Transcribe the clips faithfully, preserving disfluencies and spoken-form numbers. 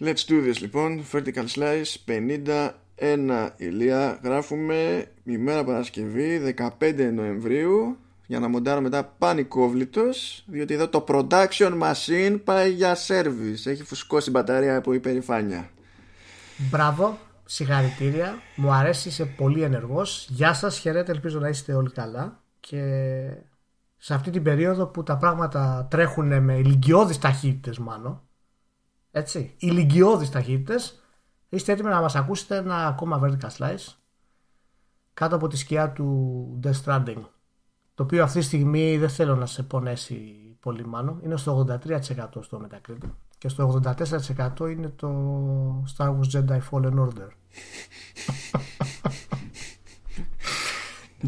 Let's do this λοιπόν. Vertical Slice πενήντα ένα ηλία. Γράφουμε ημέρα Παρασκευή δεκαπέντε Νοεμβρίου. Για να μοντάρω μετά πανικόβλητος, διότι εδώ το production machine πάει για service. Έχει φουσκώσει μπαταρία από υπερηφάνεια. Μπράβο, συγχαρητήρια. Μου αρέσει, είσαι πολύ ενεργός. Γεια σας, χαιρέτε, ελπίζω να είστε όλοι καλά. Και σε αυτή την περίοδο που τα πράγματα τρέχουν με ηλικιώδεις ταχύτητες, μάλλον. Έτσι, ηλικιώδεις ταχύτητες. Είστε έτοιμοι να μας ακούσετε ένα ακόμα Vertical Slice κάτω από τη σκιά του Death Stranding, το οποίο αυτή τη στιγμή δεν θέλω να σε πονέσει πολύ, μάλλον. Είναι στο ογδόντα τρία τοις εκατό στο Metacritic και στο ογδόντα τέσσερα τοις εκατό είναι το Star Wars Jedi Fallen Order.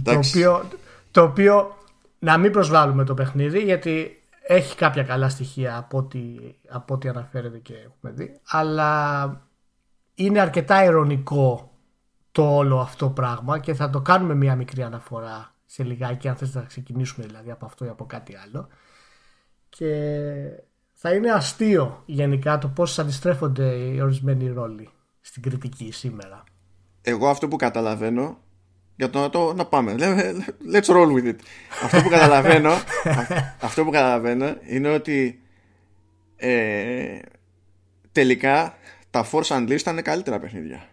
το, οποίο, το οποίο να μην προσβάλλουμε το παιχνίδι, γιατί έχει κάποια καλά στοιχεία από ό,τι, από ό,τι αναφέρεται και έχουμε δει, αλλά είναι αρκετά ειρωνικό το όλο αυτό πράγμα και θα το κάνουμε μια μικρή αναφορά σε λιγάκι, αν θες να ξεκινήσουμε δηλαδή από αυτό ή από κάτι άλλο. Και θα είναι αστείο γενικά το πώς αντιστρέφονται οι ορισμένοι ρόλοι στην κριτική σήμερα. Εγώ αυτό που καταλαβαίνω, για το να το να πάμε, let's roll with it. Αυτό που καταλαβαίνω αυτό που καταλαβαίνω είναι ότι ε, τελικά τα Force Unleashed ήταν καλύτερα παιχνίδια.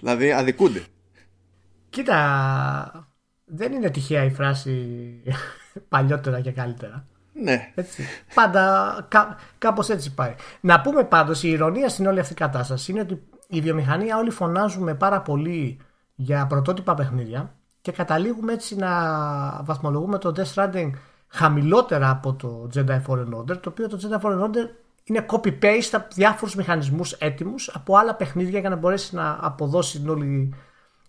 Δηλαδή αδικούνται. Κοίτα, δεν είναι τυχαία η φράση παλιότερα και καλύτερα. Ναι. Έτσι. Πάντα κά, κάπως έτσι πάει. Να πούμε πάντως, η ειρωνία στην όλη αυτή κατάσταση είναι ότι η βιομηχανία, όλοι φωνάζουμε πάρα πολύ για πρωτότυπα παιχνίδια και καταλήγουμε έτσι να βαθμολογούμε το Death Stranding χαμηλότερα από το Jedi Fallen Order, το οποίο το Jedi Fallen Order είναι copy-paste από διάφορους μηχανισμούς έτοιμους από άλλα παιχνίδια για να μπορέσει να αποδώσει όλη,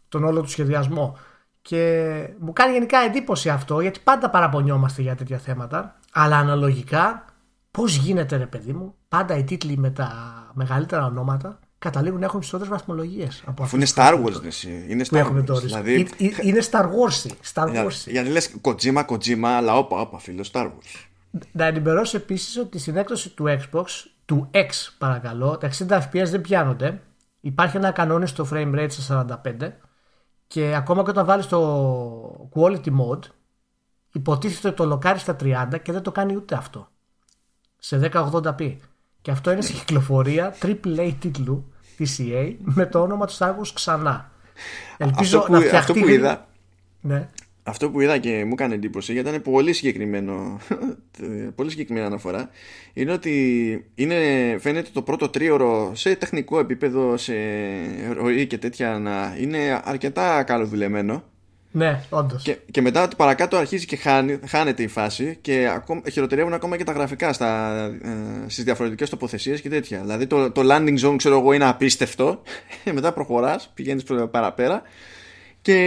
τον όλο του σχεδιασμό. Και μου κάνει γενικά εντύπωση αυτό, γιατί πάντα παραπονιόμαστε για τέτοια θέματα, αλλά αναλογικά πώς γίνεται, ρε παιδί μου, πάντα οι τίτλοι με τα μεγαλύτερα ονόματα καταλήγουν να έχουν ψηλότερες βαθμολογίες. Αφού είναι Star Wars, εσύ. Είναι Star Wars. Δηλαδή... Ε, ε, είναι Star Wars. Star Wars. Για, γιατί λες Kojima, Kojima, αλλά όπα, όπα, φίλο Star Wars. Να ενημερώσω επίσης ότι στην έκδοση του Xbox, του X παρακαλώ, τα εξήντα F P S δεν πιάνονται. Υπάρχει ένα ακανόνιστο frame rate σε σαράντα πέντε. Και ακόμα και όταν βάλεις το quality mode, υποτίθεται ότι το λοκάρει στα τριάντα και δεν το κάνει ούτε αυτό. Σε χίλια ογδόντα πι. Και αυτό είναι σε κυκλοφορία τριπλ έι τίτλου της ι έι με το όνομα του Star Wars ξανά. Ελπίζω αυτό που, να φτιαχτεί... Αυτό που είδα, ναι. Αυτό που είδα και μου έκανε εντύπωση, γιατί ήταν πολύ συγκεκριμένο, πολύ συγκεκριμένη αναφορά, είναι ότι είναι, φαίνεται το πρώτο τρίωρο σε τεχνικό επίπεδο, σε ροή και τέτοια, να είναι αρκετά καλοδουλεμένο. Ναι, όντως. Και, και μετά το παρακάτω αρχίζει και χάνει, χάνεται η φάση και ακόμα, χειροτερεύουν ακόμα και τα γραφικά στα, ε, στις διαφορετικές τοποθεσίες και τέτοια. Δηλαδή το, το landing zone, ξέρω εγώ, είναι απίστευτο. Μετά προχωράς, πηγαίνεις παραπέρα και...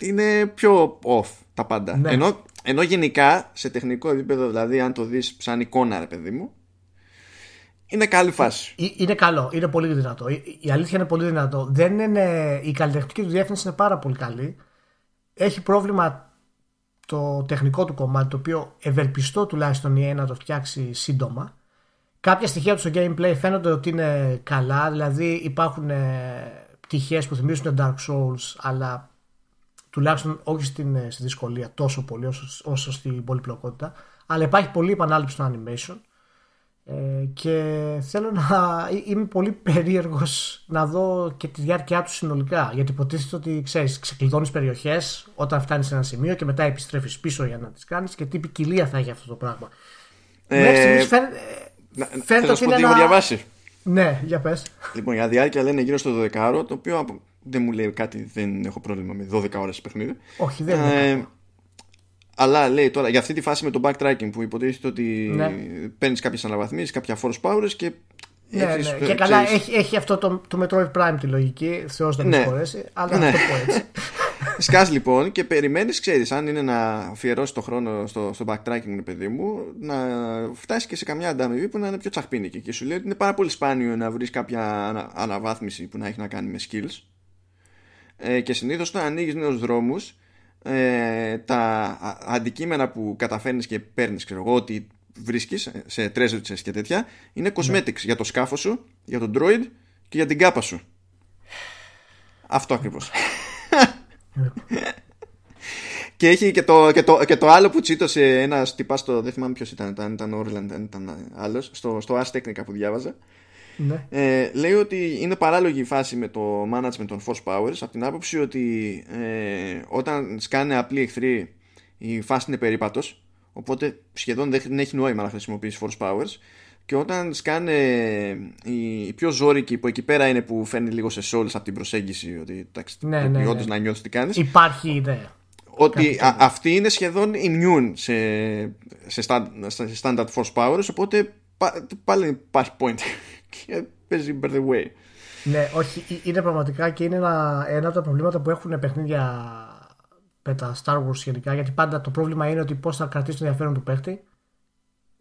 είναι πιο off τα πάντα, ναι. ενώ, ενώ γενικά σε τεχνικό επίπεδο, δηλαδή αν το δεις σαν εικόνα, ρε παιδί μου, είναι καλή φάση. Είναι καλό, είναι πολύ δυνατό. Η αλήθεια είναι πολύ δυνατό. Δεν είναι, η καλλιτεχνική του διεύθυνση είναι πάρα πολύ καλή. Έχει πρόβλημα το τεχνικό του κομμάτι, το οποίο ευελπιστώ τουλάχιστον η να το φτιάξει σύντομα. Κάποια στοιχεία του στο gameplay φαίνονται ότι είναι καλά. Δηλαδή υπάρχουν πτυχές που θυμίζουν Dark Souls, αλλά τουλάχιστον όχι στην, στη δυσκολία τόσο πολύ όσο, όσο στην πολυπλοκότητα, αλλά υπάρχει πολλή επανάληψη στο animation ε, και θέλω να είμαι πολύ περίεργος να δω και τη διάρκεια του συνολικά, γιατί υποτίθεται ότι ξέρεις, ξεκλειδώνεις περιοχές όταν φτάνεις σε ένα σημείο και μετά επιστρέφεις πίσω για να τις κάνεις και τι ποικιλία θα έχει αυτό το πράγμα. Ε, μέχρι στιγμής φαίνεται, να, φαίνεται ότι είναι ένα... διαβάσει. Ναι, για πες. Λοιπόν, για διάρκεια λένε γύρω στο δώδεκα, το οποίο... δεν μου λέει κάτι, δεν έχω πρόβλημα με δώδεκα ώρες παιχνίδι. Όχι, δεν είναι. Ε, αλλά λέει τώρα για αυτή τη φάση με το backtracking που υποτίθεται ότι ναι. παίρνεις κάποιες αναβαθμίσεις, κάποια force powers και. Ναι, έχεις, ναι. Π, και καλά, ξέρεις... έχει, έχει αυτό το, το Metroid Prime τη λογική. Θεός δεν ναι. χωρέσει, αλλά ναι. αυτό πω έτσι. Σκάς λοιπόν και περιμένεις, ξέρεις, αν είναι να αφιερώσει το χρόνο στο, στο backtracking, παιδί μου, να φτάσει και σε καμιά ανταμοιβή που να είναι πιο τσαχπίνικη. Και σου λέει ότι είναι πάρα πολύ σπάνιο να βρεις κάποια ανα, αναβάθμιση που να έχει να κάνει με skills. Και συνήθως όταν ανοίγεις νέους δρόμους, ε, τα αντικείμενα που καταφέρνεις και παίρνεις, ξέρω εγώ, ότι βρίσκεις σε treasure chests και τέτοια είναι cosmetics, ναι, για το σκάφο σου, για τον droid και για την κάπα σου. Αυτό ακριβώς. Και έχει και το, και, το, και το άλλο που τσίτωσε ένας τυπάς στο, δεν θυμάμαι ποιος ήταν, αν ήταν Orland, αν ήταν άλλος, στο, στο Ars Technica που διάβαζα. Ναι. Ε, λέει ότι είναι παράλογη η φάση με το management των force powers από την άποψη ότι ε, όταν σκάνε απλή εχθρή η φάση είναι περίπατος, οπότε σχεδόν δεν έχει νόημα να χρησιμοποιήσει force powers, και όταν σκάνε οι, οι πιο ζόρικοι που εκεί πέρα είναι που φέρνει λίγο σε souls από την προσέγγιση ότι τάξη, ναι, πρέπει ναι, όντως ναι. να νιώθεις τι κάνεις, υπάρχει ιδέα ότι α, αυτή είναι σχεδόν immune σε, σε, stand, σε standard force powers, οπότε πα, πάλι υπάρχει point και παίζει by the way. Ναι, όχι, είναι πραγματικά και είναι ένα, ένα από τα προβλήματα που έχουν παιχνίδια με τα Star Wars γενικά, γιατί πάντα το πρόβλημα είναι ότι πώς θα κρατήσει το ενδιαφέρον του παίχτη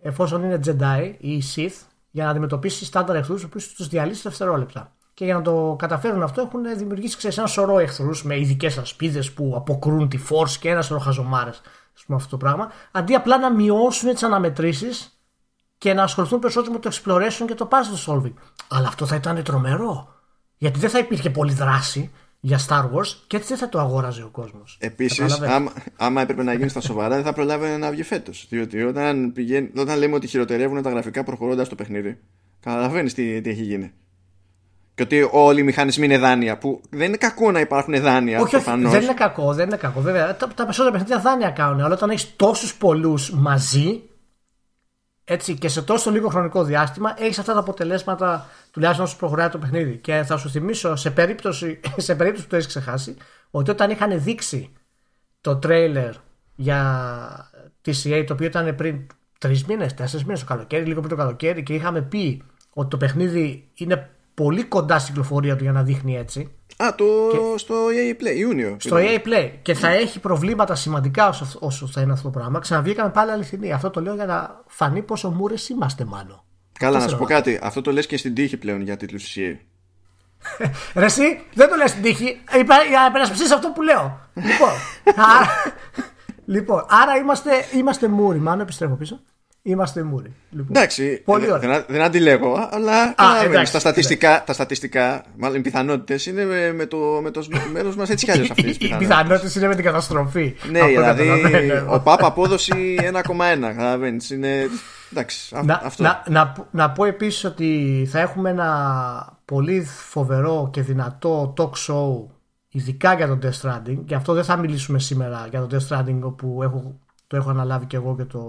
εφόσον είναι Jedi ή Sith, για να αντιμετωπίσει στάνταρ εχθρούς που τους διαλύσει δευτερόλεπτα. Και για να το καταφέρουν αυτό έχουν δημιουργήσει, ξέρεις, ένα σωρό εχθρούς με ειδικές ασπίδες που αποκρούν τη Force και ένα σωρό χαζομάρες, ας πούμε, αυτό το πράγμα, αντί απλά να μειώσουν τις αναμετρήσεις και να ασχοληθούν περισσότερο με το exploration και το puzzle solving. Αλλά αυτό θα ήταν τρομερό, γιατί δεν θα υπήρχε πολλή δράση για Star Wars και έτσι δεν θα το αγόραζε ο κόσμος. Επίσης, άμα, άμα έπρεπε να γίνει στα σοβαρά, δεν θα προλάβαινε να βγει φέτος. Διότι όταν, πηγαίνει, όταν λέμε ότι χειροτερεύουν τα γραφικά προχωρώντας το παιχνίδι, καταλαβαίνεις τι, τι έχει γίνει. Και ότι όλοι οι μηχανισμοί είναι δάνεια, που δεν είναι κακό να υπάρχουν δάνεια. Όχι, προφανώς. Δεν είναι κακό, δεν είναι κακό. Βέβαια, τα, τα περισσότερα παιχνίδια δάνεια κάνουν, αλλά όταν έχεις τόσους πολλούς μαζί, έτσι, και σε τόσο λίγο χρονικό διάστημα έχεις αυτά τα αποτελέσματα, τουλάχιστον όσο προχωράει το παιχνίδι. Και θα σου θυμίσω, σε περίπτωση, σε περίπτωση που το έχεις ξεχάσει, ότι όταν είχαν δείξει το τρέιλερ για τη σι έι, το οποίο ήταν πριν τρεις μήνες, τέσσερις μήνες το καλοκαίρι, λίγο πριν το καλοκαίρι, και είχαμε πει ότι το παιχνίδι είναι πολύ κοντά στην κυκλοφορία του για να δείχνει έτσι. Α, το και... στο ι έι Play, Ιούνιο. Στο ι έι Play. Και θα έχει προβλήματα σημαντικά όσο, όσο θα είναι αυτό το πράγμα. Ξαναβγήκαμε πάλι αληθινή. Αυτό το λέω για να φανεί πόσο μούρες είμαστε, μάλλον. Καλά, να σου πω κάτι. Αυτό το λες και στην τύχη πλέον για τίτλους της ι έι. Ρε εσύ, δεν το λες στην τύχη. Υπερασπιστείς αυτό που λέω. Λοιπόν, άρα, λοιπόν, άρα είμαστε, είμαστε μούροι. Μάλλον επιστρέφω πίσω. Είμαστε μούροι. Λοιπόν. Εντάξει, πολύ ωραία. Δεν, δεν αντιλέγω, αλλά Α, καλά, εντάξει, τα, στατιστικά, τα στατιστικά, μάλλον οι πιθανότητες είναι με, με το, με το μέρος μας έτσι κι αλλιώς αυτές τις πιθανότητες. Οι πιθανότητες είναι με την καταστροφή. Ναι, δηλαδή ο ΠΑΠ απόδοση ένα κόμμα ένα. Είναι, εντάξει, α, να, αυτό. Να, να, να πω επίσης ότι θα έχουμε ένα πολύ φοβερό και δυνατό talk show, ειδικά για τον Death Stranding, και αυτό δεν θα μιλήσουμε σήμερα για τον Death Stranding, όπου έχω, το έχω αναλάβει και εγώ και το...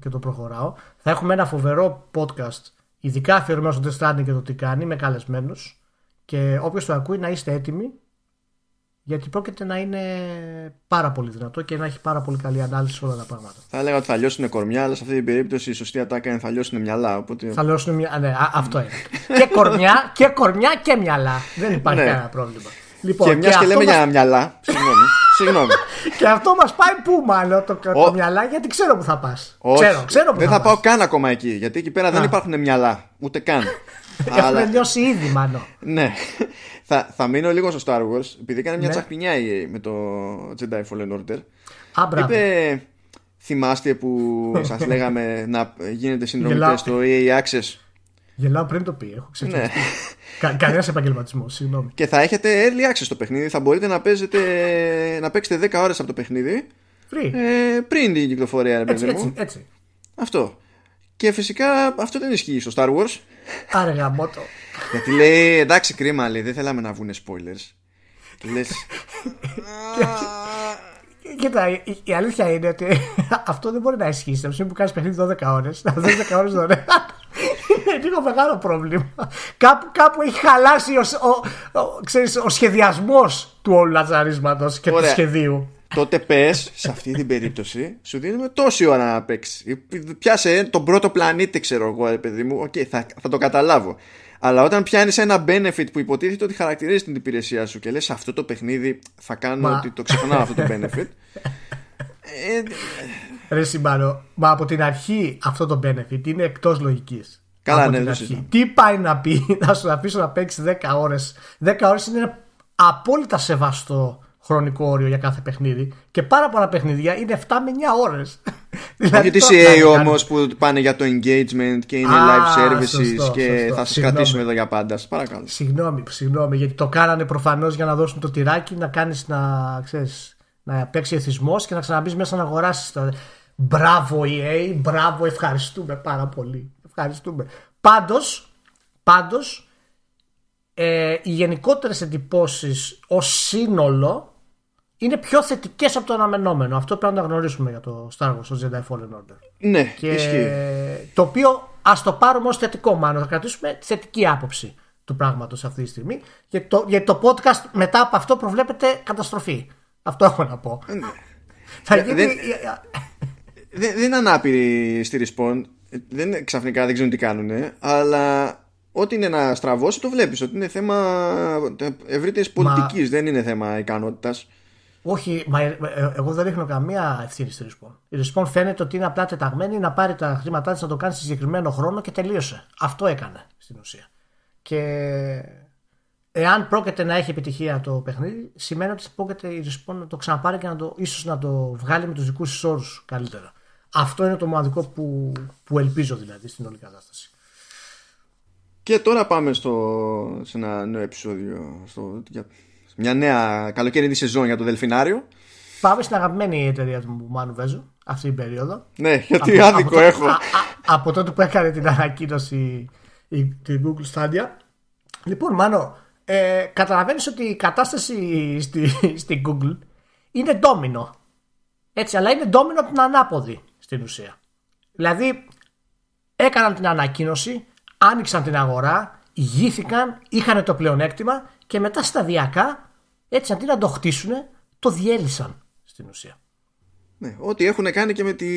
και το προχωράω. Θα έχουμε ένα φοβερό podcast ειδικά αφιερωμένο στο Death Stranding και το τι κάνει, με καλεσμένους, και όποιος το ακούει να είστε έτοιμοι, γιατί πρόκειται να είναι πάρα πολύ δυνατό και να έχει πάρα πολύ καλή ανάλυση σε όλα τα πράγματα. Θα έλεγα ότι θα λιώσουν κορμιά, αλλά σε αυτή την περίπτωση η σωστή ατάκα είναι θα λιώσουν μυαλά, οπότε... Θα λιώσουν μυαλά, ναι, αυτό είναι. Και κορμιά και κορμιά και μυαλά. Δεν υπάρχει, ναι, κανένα πρόβλημα. Λοιπόν, και μια και, και λέμε μας... για μυαλά, συγγνώμη. Συγγνώμη. Και αυτό μας πάει πού, μάλλον το, το oh. μυαλά, γιατί ξέρω που θα πας. Oh. Ξέρω, ξέρω που δεν θα, θα πάω καν ακόμα εκεί, γιατί εκεί πέρα ah. δεν υπάρχουν μυαλά, ούτε καν. Αλλά... Έχουν λιώσει ήδη, μάλλον. Ναι. Θα, θα μείνω λίγο στο Star Wars, επειδή έκανε μια ναι. τσαχπινιά με το Jedi Fallen Order. Ah, είπε, θυμάστε που σας λέγαμε να γίνετε συνδρομητές στο ι έι Access. Γελάω πριν το πει, έχω ξεχαστεί. Κα, Κανένας επαγγελματισμός, συγγνώμη. Και θα έχετε early access στο παιχνίδι. Θα μπορείτε να, παίζετε, να παίξετε δέκα ώρες από το παιχνίδι ε, πριν την κυκλοφορία, ρε παιδί μου. Έτσι. Αυτό. Και φυσικά αυτό δεν ισχύει στο Star Wars. Άρε γαμώτο. Γιατί λέει, εντάξει, κρίμα, λέει, δεν θέλαμε να βγουν spoilers. Του λες... Κοίτα, η αλήθεια είναι ότι αυτό δεν μπορεί να ισχύσει. Στην ψήφι που κάνεις παιχνίδι δώδεκα ώρες, να δώσεις δέκα ώρες δωρεάν, είναι λίγο μεγάλο πρόβλημα. Κάπου, κάπου έχει χαλάσει ο, ο, ο, ξέρεις, ο σχεδιασμός του όλου λατσαρίσματος και ωραία, του σχεδίου. Τότε πες, σε αυτή την περίπτωση, σου δίνουμε τόση ώρα να παίξει. Πιάσε τον πρώτο πλανήτη, ξέρω εγώ, παιδί μου, okay, θα, θα το καταλάβω. Αλλά όταν πιάνεις ένα benefit που υποτίθεται ότι χαρακτηρίζει την υπηρεσία σου και λες αυτό το παιχνίδι θα κάνω μα... ότι το ξεχνάω αυτό το benefit. ε... Ρε Συμπάνο, μα από την αρχή αυτό το benefit είναι εκτός λογικής. Καλά, από ναι, την ναι, αρχή. Τι πάει να πει να σου αφήσω να παίξεις δέκα ώρες. δέκα ώρες είναι ένα απόλυτα σεβαστό χρονικό όριο για κάθε παιχνίδι. Και πάρα πολλά παιχνίδια είναι εφτά με εννιά ώρες. Δηλαδή, τη σι έι όμως που πάνε για το engagement και είναι ah, live services, σωστό, και σωστό. Θα σας κρατήσουμε εδώ για πάντα. Παρακαλώ. Συγγνώμη, συγγνώμη, γιατί το κάνανε προφανώς για να δώσουν το τυράκι, να κάνεις να, ξέρεις, να παίξει εθισμός και να ξαναμπείς μέσα να αγοράσεις. Μπράβο ι έι, μπράβο, ευχαριστούμε πάρα πολύ. Ευχαριστούμε. Πάντως, πάντως ε, οι γενικότερες εντυπώσεις ως σύνολο είναι πιο θετικές από το αναμενόμενο. Αυτό πρέπει να γνωρίσουμε για το Star Wars, το Jedi Fallen Order. Ναι, και ισχύει. Το οποίο ας το πάρουμε ως θετικό, μάλλον θα κρατήσουμε θετική άποψη του πράγματος αυτή τη στιγμή. Γιατί το, γιατί το podcast μετά από αυτό προβλέπεται καταστροφή. Αυτό έχω να πω. Ναι. Θα γίνει... δεν, δεν, δεν είναι ανάπηρη στη respawn. Δεν, ξαφνικά δεν ξέρουν τι κάνουνε, αλλά ό,τι είναι να στραβώσει το βλέπεις ότι είναι θέμα ευρύτερης πολιτικής, μα... δεν είναι θέμα ικανότητας. Όχι, μα εγώ δεν ρίχνω καμία ευθύνη στη Respawn. Η Respawn φαίνεται ότι είναι απλά τεταγμένη να πάρει τα χρήματά της, να το κάνει σε συγκεκριμένο χρόνο και τελείωσε. Αυτό έκανε στην ουσία. Και εάν πρόκειται να έχει επιτυχία το παιχνίδι, σημαίνει ότι πρόκειται η Respawn να το ξαναπάρει και να το, ίσως να το βγάλει με τους δικούς της όρους καλύτερα. Αυτό είναι το μοναδικό που, που ελπίζω δηλαδή στην όλη κατάσταση. Και τώρα πάμε στο, σε ένα νέο επεισόδιο, στο, για, σε μια νέα καλοκαιρινή σεζόν για το Δελφινάριο. Πάμε στην αγαπημένη εταιρεία του Μάνου Βέζου αυτή την περίοδο. Ναι, γιατί από, άδικο από έχω. Το, α, α, από τότε που έκανε την ανακοίνωση η, η, την Google Stadia. Λοιπόν, Μάνο, ε, καταλαβαίνεις ότι η κατάσταση στη, στη Google είναι ντόμινο. Έτσι, αλλά είναι ντόμινο από την ανάποδη στην ουσία. Δηλαδή, έκαναν την ανακοίνωση, άνοιξαν την αγορά, ηγήθηκαν, είχαν το πλεονέκτημα και μετά σταδιακά, έτσι αντί να το χτίσουν, το διέλυσαν στην ουσία. Ναι, ό,τι έχουν κάνει και με, τη...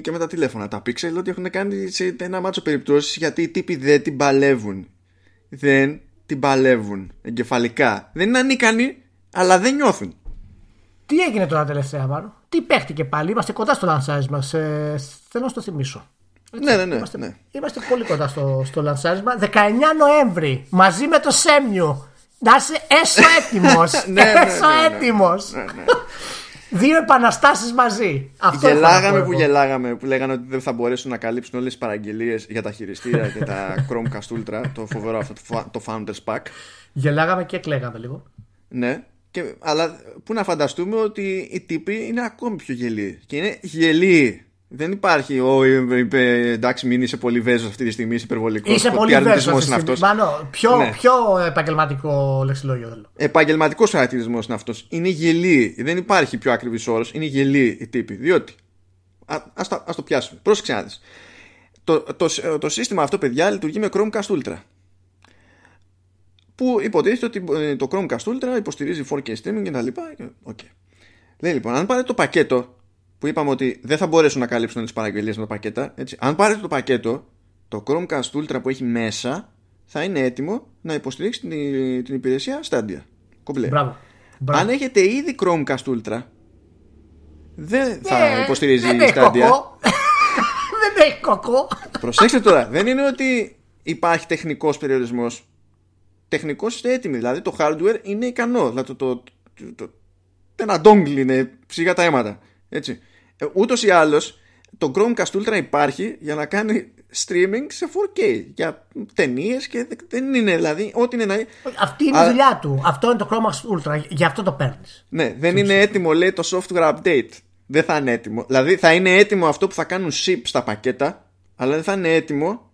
και με τα τηλέφωνα, τα Pixel, ό,τι έχουν κάνει σε ένα μάτσο περιπτώσεις, γιατί οι τύποι δεν την παλεύουν. Δεν την παλεύουν εγκεφαλικά. Δεν είναι ανίκανοι, αλλά δεν νιώθουν. Τι έγινε τώρα τελευταία, Μάνο? Τι παίχτηκε πάλι? Είμαστε κοντά στο λανσάρισμα. Σε... Θέλω να το θυμίσω. Ναι, ναι, ναι, είμαστε... ναι. Είμαστε πολύ κοντά στο, στο λανσάρισμα. δεκαεννιά Νοέμβρη μαζί με το Σέμιου. Να είσαι έσω έτοιμος. Ναι, ναι, έσω έτοιμος. Ναι, ναι, ναι. Δύο επαναστάσεις μαζί. Αυτό γελάγαμε που γελάγαμε. Που λέγανε ότι δεν θα μπορέσουν να καλύψουν όλες τις παραγγελίες για τα χειριστήρια και τα Chromecast Ultra. Το φοβερό αυτό το Founders Pack. Γελάγαμε και κλαίγαμε λίγο. Ναι. Και, αλλά πού να φανταστούμε ότι οι τύποι είναι ακόμη πιο γελοί. Και είναι γελοί. Δεν υπάρχει, ο, εντάξει, μην είσαι πολύ βέζος αυτή τη στιγμή, είσαι υπερβολικός. Είσαι πολύ βέζος. Μάνο, πιο, ναι. πιο επαγγελματικό λεξιλόγιο θέλω. Επαγγελματικός χαρακτηρισμός είναι αυτός. Είναι γελοί. Δεν υπάρχει πιο ακριβής όρος. Είναι γελοί οι τύποι. Διότι. Α, ας, τα, ας το πιάσουμε. Πρόσεξε να δεις. Το, το, το, το σύστημα αυτό, παιδιά, λειτουργεί με Chromecast Ultra. Που υποτίθεται ότι το Chromecast Ultra υποστηρίζει φορ κέι streaming και τα λοιπά. Okay. Λέει λοιπόν, αν πάρετε το πακέτο που είπαμε ότι δεν θα μπορέσουν να καλύψουν τις παραγγελίες με τα πακέτα, έτσι, αν πάρετε το πακέτο, το Chromecast Ultra που έχει μέσα θα είναι έτοιμο να υποστηρίξει την, την υπηρεσία Stadia. Κομπλέ. Μπράβο. Μπράβο. Αν έχετε ήδη Chromecast Ultra, δεν θα ναι, υποστηρίζει δεν η Stadia. Δεν έχει κοκό. Προσέξτε τώρα, δεν είναι ότι υπάρχει τεχνικός περιορισμός. Τεχνικώς είστε έτοιμοι, δηλαδή το hardware είναι ικανό. Δηλαδή το, το, το, το, ένα dongle είναι ψήγα τα αίματα. Έτσι. Ε, ούτως ή άλλως το Chromecast Ultra υπάρχει για να κάνει streaming σε φορ κέι για ταινίες και δεν είναι δηλαδή ό,τι είναι να... Αυτή είναι Α... η δουλειά του. Αυτό είναι το Chromecast Ultra. Γι' αυτό το παίρνεις. Ναι, δεν είναι έτοιμο λέει το software update. Δεν θα είναι έτοιμο. Δηλαδή θα είναι έτοιμο αυτό που θα κάνουν ship στα πακέτα, αλλά δεν θα είναι έτοιμο.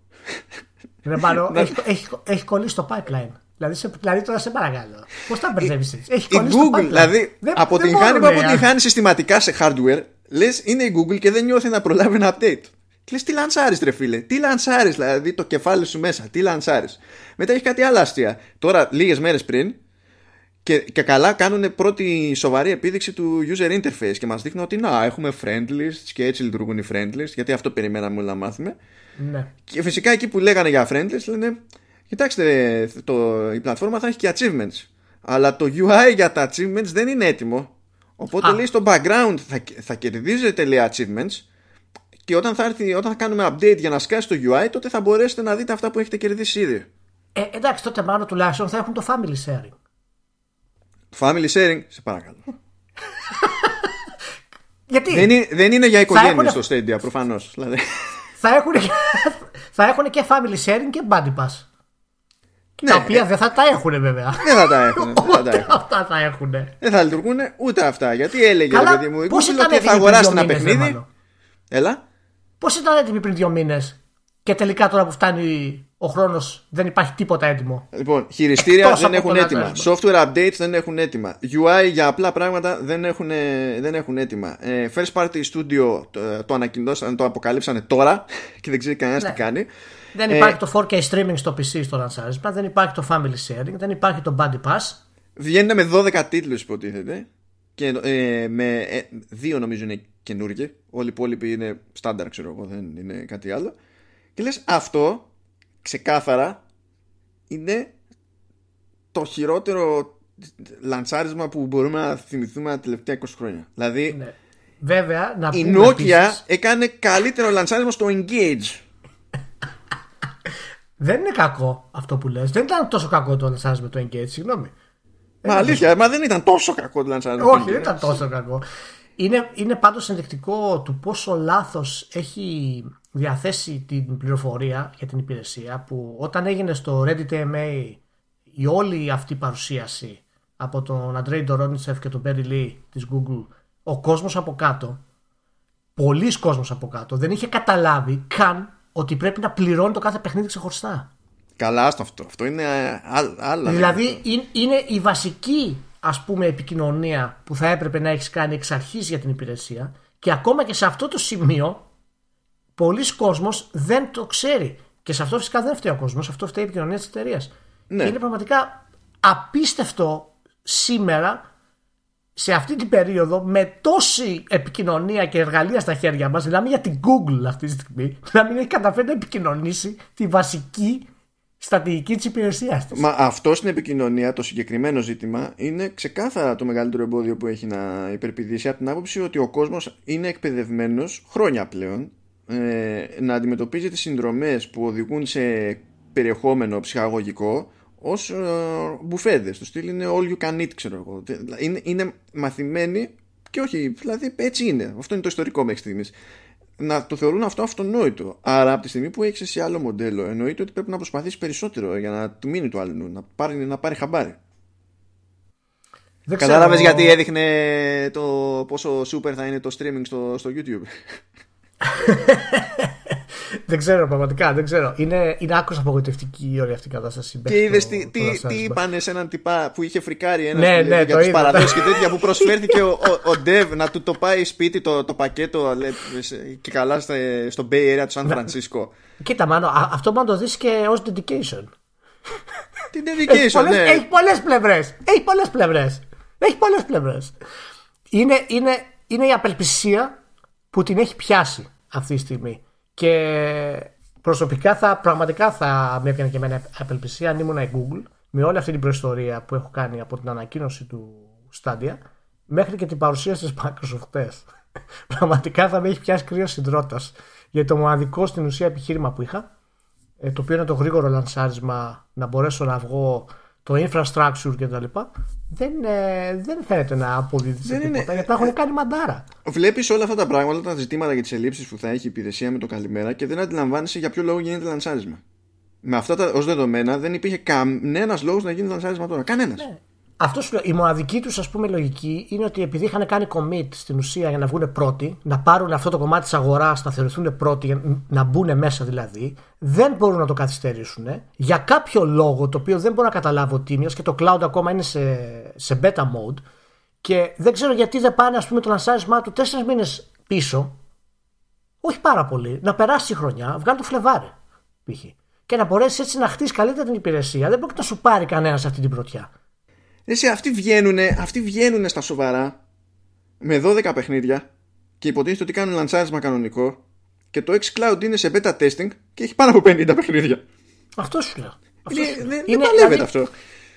Ρε Μάνο, έχει, έχει, έχει κολλήσει το pipeline. Δηλαδή, σε, δηλαδή τώρα σε παρακαλώ. Πώς τα μπερδεύεις? Έχει κολλήσει το pipeline. Δηλαδή, δεν, από την χάνει συστηματικά σε hardware, λες είναι η Google και δεν νιώθει να προλάβει ένα update. Και λες τι λανσάρεις, ρε φίλε. Τι λανσάρεις, δηλαδή το κεφάλι σου μέσα. Τι λανσάρεις. Μετά έχει κάτι άλλα αστεία. Τώρα, λίγες μέρες πριν, και, και καλά κάνουν πρώτη σοβαρή επίδειξη του user interface και μας δείχνουν ότι να, έχουμε friend lists και έτσι λειτουργούν οι friend lists, γιατί αυτό περιμέναμε όλοι να μάθουμε. Ναι. Και φυσικά εκεί που λέγανε για friend list λένε κοιτάξτε το, η πλατφόρμα θα έχει και achievements, αλλά το γιου άι για τα achievements δεν είναι έτοιμο. Οπότε Α. λέει στο background θα, θα κερδίζετε λέει achievements και όταν θα, έρθει, όταν θα κάνουμε update για να σκάσει το γιου άι, τότε θα μπορέσετε να δείτε αυτά που έχετε κερδίσει ήδη. ε, Εντάξει, τότε μάλλον τουλάχιστον θα έχουν το family sharing. Family sharing, σε παρακαλώ. Γιατί? Δεν είναι, δεν είναι για οικογένειες έχουν... στο Stadia, προφανώς. Δηλαδή. Θα, έχουν... θα έχουν και family sharing και buddy pass. Ναι, τα οποία ε... δεν θα τα έχουν βέβαια. Δεν θα τα έχουν. Ούτε τα έχουν. Αυτά θα έχουν. Δεν θα λειτουργούν ούτε αυτά. Γιατί έλεγε το παιδί μου, πώς ήταν έτοιμη θα αγοράσει ένα παιχνίδι. Έλα. Πώς ήταν έτοιμη πριν δύο μήνες και τελικά τώρα που φτάνει ο χρόνος δεν υπάρχει τίποτα έτοιμο. Λοιπόν, χειριστήρια εκτός δεν έχουν έτοιμα. Software updates δεν έχουν έτοιμα. γιου άι για απλά πράγματα δεν έχουν, δεν έχουν έτοιμα. First party studio το ανακοινώσαν, το αποκαλύψανε τώρα και δεν ξέρει κανένας τι κάνει. Δεν υπάρχει ε, το φορ κέι streaming στο πι σι στο Uncharted, δεν υπάρχει το family sharing, δεν υπάρχει το buddy pass. Βγαίνουν με δώδεκα τίτλους υποτίθεται. Και ε, με ε, δύο νομίζω είναι καινούργιοι. Όλοι οι υπόλοιποι είναι στάνταρ, ξέρω εγώ, δεν είναι κάτι άλλο. Και λες αυτό ξεκάθαρα είναι το χειρότερο λαντσάρισμα που μπορούμε να θυμηθούμε τα τελευταία είκοσι χρόνια. Δηλαδή, ναι. Βέβαια, να η Nokia επίσης... έκανε καλύτερο λαντσάρισμα στο Engage. Δεν είναι κακό αυτό που λες. Δεν ήταν τόσο κακό το λανσάρισμα με το Engage, συγγνώμη. Μα αλήθεια, τόσο... μα δεν ήταν τόσο κακό το λανσάρισμα με το Engage. Όχι, δεν ήταν τόσο κακό. Είναι, είναι πάντως ενδεικτικό του πόσο λάθος έχει διαθέσει την πληροφορία για την υπηρεσία, που όταν έγινε στο Reddit εμ έι η όλη αυτή παρουσίαση από τον Αντρέι Ντορόνιτσεφ και τον Μπέρι Λί της Google, ο κόσμος από κάτω, πολλοί κόσμος από κάτω, δεν είχε καταλάβει καν ότι πρέπει να πληρώνει το κάθε παιχνίδι ξεχωριστά. Καλά, αυτό. Αυτό είναι άλλο. Δηλαδή είναι η βασική, ας πούμε, επικοινωνία που θα έπρεπε να έχεις κάνει εξ αρχής για την υπηρεσία, και ακόμα και σε αυτό το σημείο πολλοί κόσμος δεν το ξέρει. Και σε αυτό φυσικά δεν φταίει ο κόσμος, αυτό φταίει η επικοινωνία της εταιρείας. Ναι. Και είναι πραγματικά απίστευτο σήμερα, σε αυτή την περίοδο, με τόση επικοινωνία και εργαλεία στα χέρια μας, μιλάμε για την Google αυτή τη στιγμή, να μην έχει καταφέρει να επικοινωνήσει τη βασική στρατηγική της υπηρεσίας της. Μα αυτό στην επικοινωνία, το συγκεκριμένο ζήτημα, είναι ξεκάθαρα το μεγαλύτερο εμπόδιο που έχει να υπερπηδήσει, από την άποψη ότι ο κόσμος είναι εκπαιδευμένος χρόνια πλέον ε, να αντιμετωπίζει τις συνδρομές που οδηγούν σε περιεχόμενο ψυχαγωγικό ως μπουφέδες, του στυλ είναι all you can eat, ξέρω εγώ. Είναι, είναι μαθημένοι και όχι, δηλαδή έτσι είναι. Αυτό είναι το ιστορικό μέχρι στιγμής. Να το θεωρούν αυτό αυτονόητο. Άρα, από τη στιγμή που έχεις εσύ άλλο μοντέλο, εννοείται ότι πρέπει να προσπαθείς περισσότερο για να του μείνει του άλλου, να πάρει, να πάρει χαμπάρι. Κατάλαβες γιατί έδειχνε το πόσο super θα είναι το streaming στο, στο YouTube. Δεν ξέρω, πραγματικά δεν ξέρω. Είναι, είναι άκρως απογοητευτική η όλη αυτή η κατάσταση. Και είδες τι, τι, τι είπανε σε έναν τυπά που είχε φρικάρει ένα ναι, ναι, για τις παραδόσεις και τέτοια, που προσφέρθηκε ο, ο, ο Ντεβ να του το πάει σπίτι το, το πακέτο λέτε, και καλά στο Bay Area του Σαν Φρανσίσκο. Κοίτα μάνο, α, αυτό μάνο το δεις και ως dedication. Την dedication, έχει πολλές, ναι. Έχει πολλές πλευρές. Έχει πολλές πλευρές. Έχει πολλές πλευρές. Είναι, είναι, είναι η απελπισία που την έχει πιάσει αυτή τη στιγμή. Και προσωπικά θα, πραγματικά θα με έπιανε και εμένα απελπισία αν ήμουν η Google, με όλη αυτή την προϊστορία που έχω κάνει από την ανακοίνωση του Stadia μέχρι και την παρουσίαση της Microsoft. Πραγματικά θα με έχει πιάσει κρύο συντρότας, γιατί το μοναδικό στην ουσία επιχείρημα που είχα, το οποίο είναι το γρήγορο λανσάρισμα, να μπορέσω να βγω το infrastructure και τα λοιπά, δεν, δεν φαίνεται να αποδίδει σε τίποτα, γιατί τα έχουν κάνει μαντάρα. Βλέπεις όλα αυτά τα πράγματα, τα ζητήματα για τις ελλείψεις που θα έχει η υπηρεσία με το καλημέρα, και δεν αντιλαμβάνεσαι για ποιο λόγο γίνεται λανσάρισμα. Με αυτά τα ως δεδομένα δεν υπήρχε κανένας λόγος να γίνει λανσάρισμα τώρα. Κανένας. Ναι. Αυτός, η μοναδική τους, ας πούμε, λογική είναι ότι επειδή είχαν κάνει commit στην ουσία για να βγουν πρώτοι, να πάρουν αυτό το κομμάτι της αγοράς, να θεωρηθούν πρώτοι, να μπουν μέσα δηλαδή, δεν μπορούν να το καθυστερήσουν για κάποιο λόγο, το οποίο δεν μπορώ να καταλάβω τι, μιας και το cloud ακόμα είναι σε, σε beta mode, και δεν ξέρω γιατί δεν πάνε, ας πούμε, το λανσάρισμά του τέσσερις μήνες πίσω, όχι πάρα πολύ, να περάσει η χρονιά, βγάλει το Φλεβάρι π.χ. και να μπορέσει έτσι να χτίσει καλύτερα την υπηρεσία. Δεν πρόκειται να σου πάρει κανένας αυτή την πρωτιά. Εσύ, αυτοί βγαίνουνε, αυτοί βγαίνουνε στα σοβαρά με δώδεκα παιχνίδια και υποτίθεται ότι κάνουν λαντσάρισμα κανονικό, και το xCloud είναι σε beta testing και έχει πάνω από πενήντα παιχνίδια. Αυτό σου λέω. Είναι, αυτό σου λέω. Δεν, είναι, δεν παλεύεται δηλαδή, αυτό.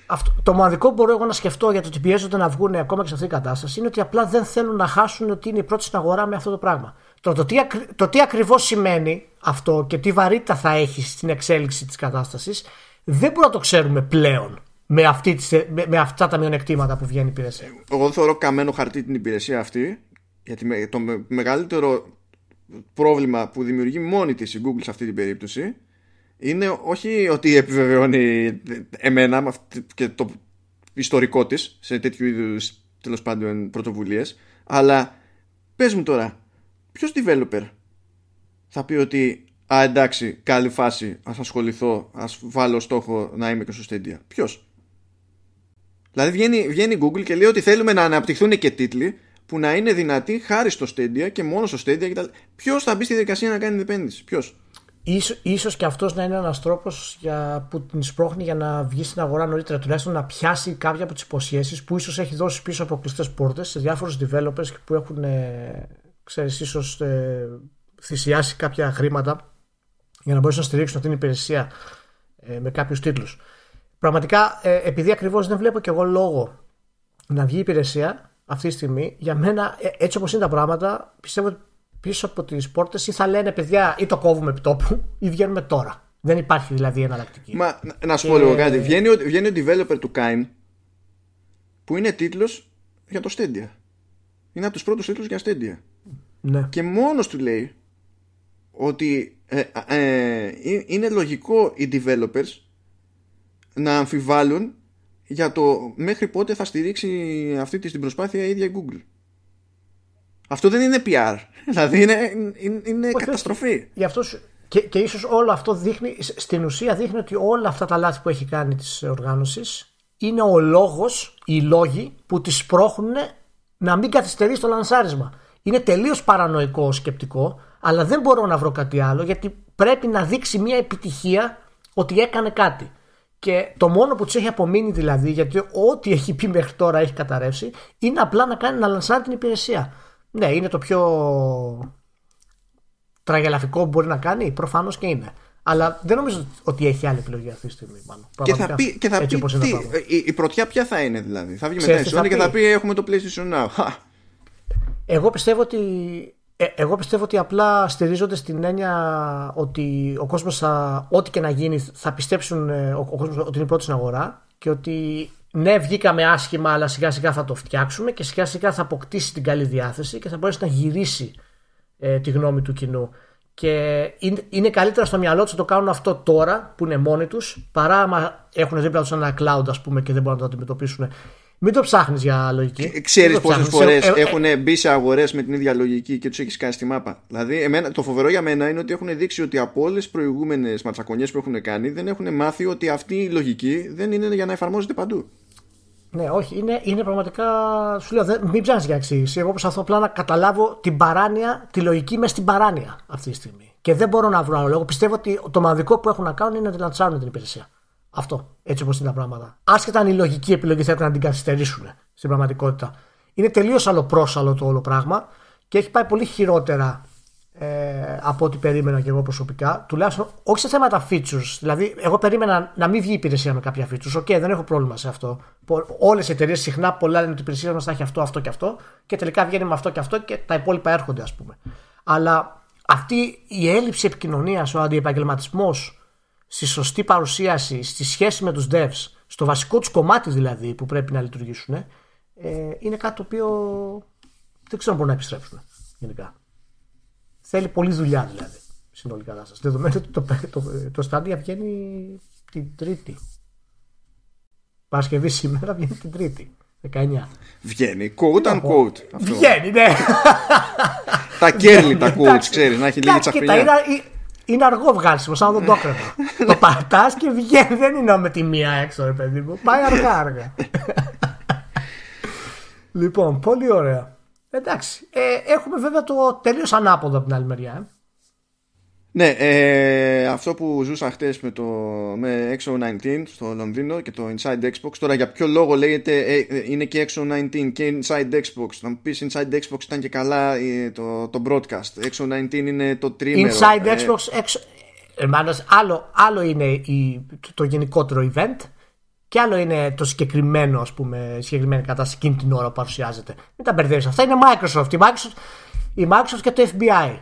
αυτό. Το μοναδικό που μπορώ εγώ να σκεφτώ για το ότι πιέζονται να βγουν ακόμα και σε αυτή την κατάσταση είναι ότι απλά δεν θέλουν να χάσουν ότι είναι η πρώτη στην αγορά με αυτό το πράγμα. Το, το τι, το τι ακριβώς σημαίνει αυτό και τι βαρύτητα θα έχει στην εξέλιξη της κατάστασης δεν μπορούμε να το ξέρουμε πλέον. με, αυτή, με, με αυτά τα μειονεκτήματα που βγαίνει η υπηρεσία. Εγώ θεωρώ καμένο χαρτί την υπηρεσία αυτή, γιατί το μεγαλύτερο πρόβλημα που δημιουργεί μόνη της η Google σε αυτή την περίπτωση είναι όχι ότι επιβεβαιώνει εμένα και το ιστορικό της σε τέτοιου είδους, τέλος πάντων, πρωτοβουλίες, αλλά πες μου τώρα, ποιος developer θα πει ότι α, εντάξει, καλή φάση, ας ασχοληθώ, ας βάλω στόχο να είμαι και στο Stadia? Ποιος? Δηλαδή βγαίνει, βγαίνει η Google και λέει ότι θέλουμε να αναπτυχθούν και τίτλοι που να είναι δυνατοί χάρη στο Stadia και μόνο στο Stadia κτλ. Ποιος θα μπει στη διαδικασία να κάνει την επένδυση? Ποιος? Ίσως, ίσως και αυτός να είναι ένας τρόπος για, που την σπρώχνει για να βγει στην αγορά νωρίτερα, τουλάχιστον να πιάσει κάποια από τις υποσχέσεις που ίσως έχει δώσει πίσω από κλειστές πόρτες σε διάφορους developers που έχουν ε, ξέρεις, ίσως ε, θυσιάσει κάποια χρήματα για να μπορέσουν να στηρίξουν αυτήν την υπηρεσία ε, με κάποιους τίτλους. Πραγματικά, ε, επειδή ακριβώς δεν βλέπω και εγώ λόγο να βγει η υπηρεσία αυτή τη στιγμή, για μένα ε, έτσι όπως είναι τα πράγματα, πιστεύω ότι πίσω από τις πόρτες ή θα λένε παιδιά ή το κόβουμε επί τόπου ή βγαίνουμε τώρα. Δεν υπάρχει δηλαδή εναλλακτική. Μα να σου πω λίγο κάτι. Βγαίνει ο, βγαίνει ο developer του Kine που είναι τίτλος για το Stadia. Είναι από τους πρώτους τίτλους για Stadia. Ναι. Και μόνος του λέει ότι ε, ε, ε, είναι λογικό οι developers να αμφιβάλλουν για το μέχρι πότε θα στηρίξει αυτή την προσπάθεια η ίδια Google. Αυτό δεν είναι πι αρ. Δηλαδή είναι, είναι, είναι καταστροφή. Γι' αυτό, και, και ίσως όλο αυτό δείχνει, στην ουσία δείχνει ότι όλα αυτά τα λάθη που έχει κάνει της οργάνωσης είναι ο λόγος, οι λόγοι που τις σπρώχνουν να μην καθυστερεί στο λανσάρισμα. Είναι τελείως παρανοϊκό σκεπτικό, αλλά δεν μπορώ να βρω κάτι άλλο, γιατί πρέπει να δείξει μια επιτυχία ότι έκανε κάτι. Και το μόνο που της έχει απομείνει δηλαδή, γιατί ό,τι έχει πει μέχρι τώρα έχει καταρρεύσει, είναι απλά να κάνει να λανσάρει την υπηρεσία. Ναι, είναι το πιο τραγελαφικό που μπορεί να κάνει, προφανώς και είναι. Αλλά δεν νομίζω ότι έχει άλλη επιλογή αυτή τη στιγμή. Μάλλον. Και θα πει, και θα πει τι, η, η πρωτιά ποια θα είναι δηλαδή? Θα βγει μετά η Sony και θα πει έχουμε το PlayStation Now. Εγώ πιστεύω ότι, ε, εγώ πιστεύω ότι απλά στηρίζονται στην έννοια ότι ο κόσμος θα, ό,τι και να γίνει, θα πιστέψουν ο, ο κόσμος ότι είναι πρώτος στην αγορά και ότι... Ναι, βγήκαμε άσχημα, αλλά σιγά σιγά θα το φτιάξουμε και σιγά σιγά θα αποκτήσει την καλή διάθεση και θα μπορέσει να γυρίσει ε, τη γνώμη του κοινού. Και είναι καλύτερα στο μυαλό τους να το κάνουν αυτό τώρα που είναι μόνοι τους, παρά άμα έχουν δίπλα τους ένα cloud, ας πούμε, και δεν μπορούν να το αντιμετωπίσουν. Μην το ψάχνεις για λογική. Ξέρεις πόσες φορές ε, ε, έχουν μπει σε αγορές με την ίδια λογική και τους έχεις κάνει στη μάπα. Δηλαδή, εμένα, το φοβερό για μένα είναι ότι έχουν δείξει ότι από όλες τις προηγούμενες ματσακονιές που έχουν κάνει, δεν έχουν μάθει ότι αυτή η λογική δεν είναι για να εφαρμόζεται παντού. Ναι, όχι, είναι, είναι πραγματικά. Σου λέω, δεν, μην ψάχνεις για εξήγηση. Εγώ προσπαθώ απλά να καταλάβω την παράνοια, τη λογική μέσα στην παράνοια αυτή τη στιγμή. Και δεν μπορώ να βρω άλλο λόγο. Πιστεύω ότι το μοναδικό που έχουν να κάνουν είναι να λαντσάρουν την υπηρεσία. Αυτό, έτσι όπως είναι τα πράγματα. Άσχετα αν η λογική επιλογή θέλουν να την καθυστερήσουν στην πραγματικότητα. Είναι τελείως αλλοπρόσαλλο το όλο πράγμα και έχει πάει πολύ χειρότερα ε, από ό,τι περίμενα και εγώ προσωπικά. Τουλάχιστον όχι σε θέματα features. Δηλαδή, εγώ περίμενα να μην βγει η υπηρεσία με κάποια features. Οκ, okay, δεν έχω πρόβλημα σε αυτό. Όλες οι εταιρείες συχνά πολλά λένε ότι η υπηρεσία μας θα έχει αυτό, αυτό και αυτό. Και τελικά βγαίνει με αυτό και αυτό και τα υπόλοιπα έρχονται, ας πούμε. Αλλά αυτή η έλλειψη επικοινωνίας, ο αντιεπαγγελματισμός. Στη σωστή παρουσίαση, στη σχέση με τους devs, στο βασικό τους κομμάτι δηλαδή που πρέπει να λειτουργήσουν, ε, είναι κάτι το οποίο δεν ξέρω αν μπορούν να επιστρέψουν γενικά. Θέλει πολλή δουλειά δηλαδή στην όλη κατάσταση. Δεδομένου ότι το, το, το Stadia βγαίνει την Τρίτη. Παρασκευή σήμερα βγαίνει την Τρίτη. δεκαεννιά. Βγαίνει, quote and quote. Βγαίνει, ναι. Τα κέρλι τα quotes, ξέρεις, να έχει λίγη τσαφρινιά. Είναι αργό βγάλσιμο, σαν να τον το έκρεπα. Το πατάς και βγαίνει, δεν είναι με τη μία έξω, ρε παιδί μου. Πάει αργά αργά. Λοιπόν, πολύ ωραία. Εντάξει, ε, έχουμε βέβαια το τελείως ανάποδο από την άλλη μεριά. Ε. Ναι, ε, αυτό που ζούσα χτες με, με εξ ο δεκαεννιά στο Λονδίνο και το Inside Xbox. Τώρα για ποιο λόγο λέγεται ε, είναι και εξ ο δεκαεννιά και Inside Xbox? Να μου πεις Inside Xbox ήταν και καλά ε, το, το broadcast. εξ ο δεκαεννιά είναι το τρίμερο. Inside ε, Xbox, εξ... ε, μάλλον, άλλο, άλλο είναι η, το, το γενικότερο event και άλλο είναι το συγκεκριμένο, ας πούμε, συγκεκριμένη κατάσταση εκείνη την ώρα που παρουσιάζεται. Μην τα μπερδεύεις αυτά, είναι Microsoft. Η Microsoft η Microsoft και το F B I.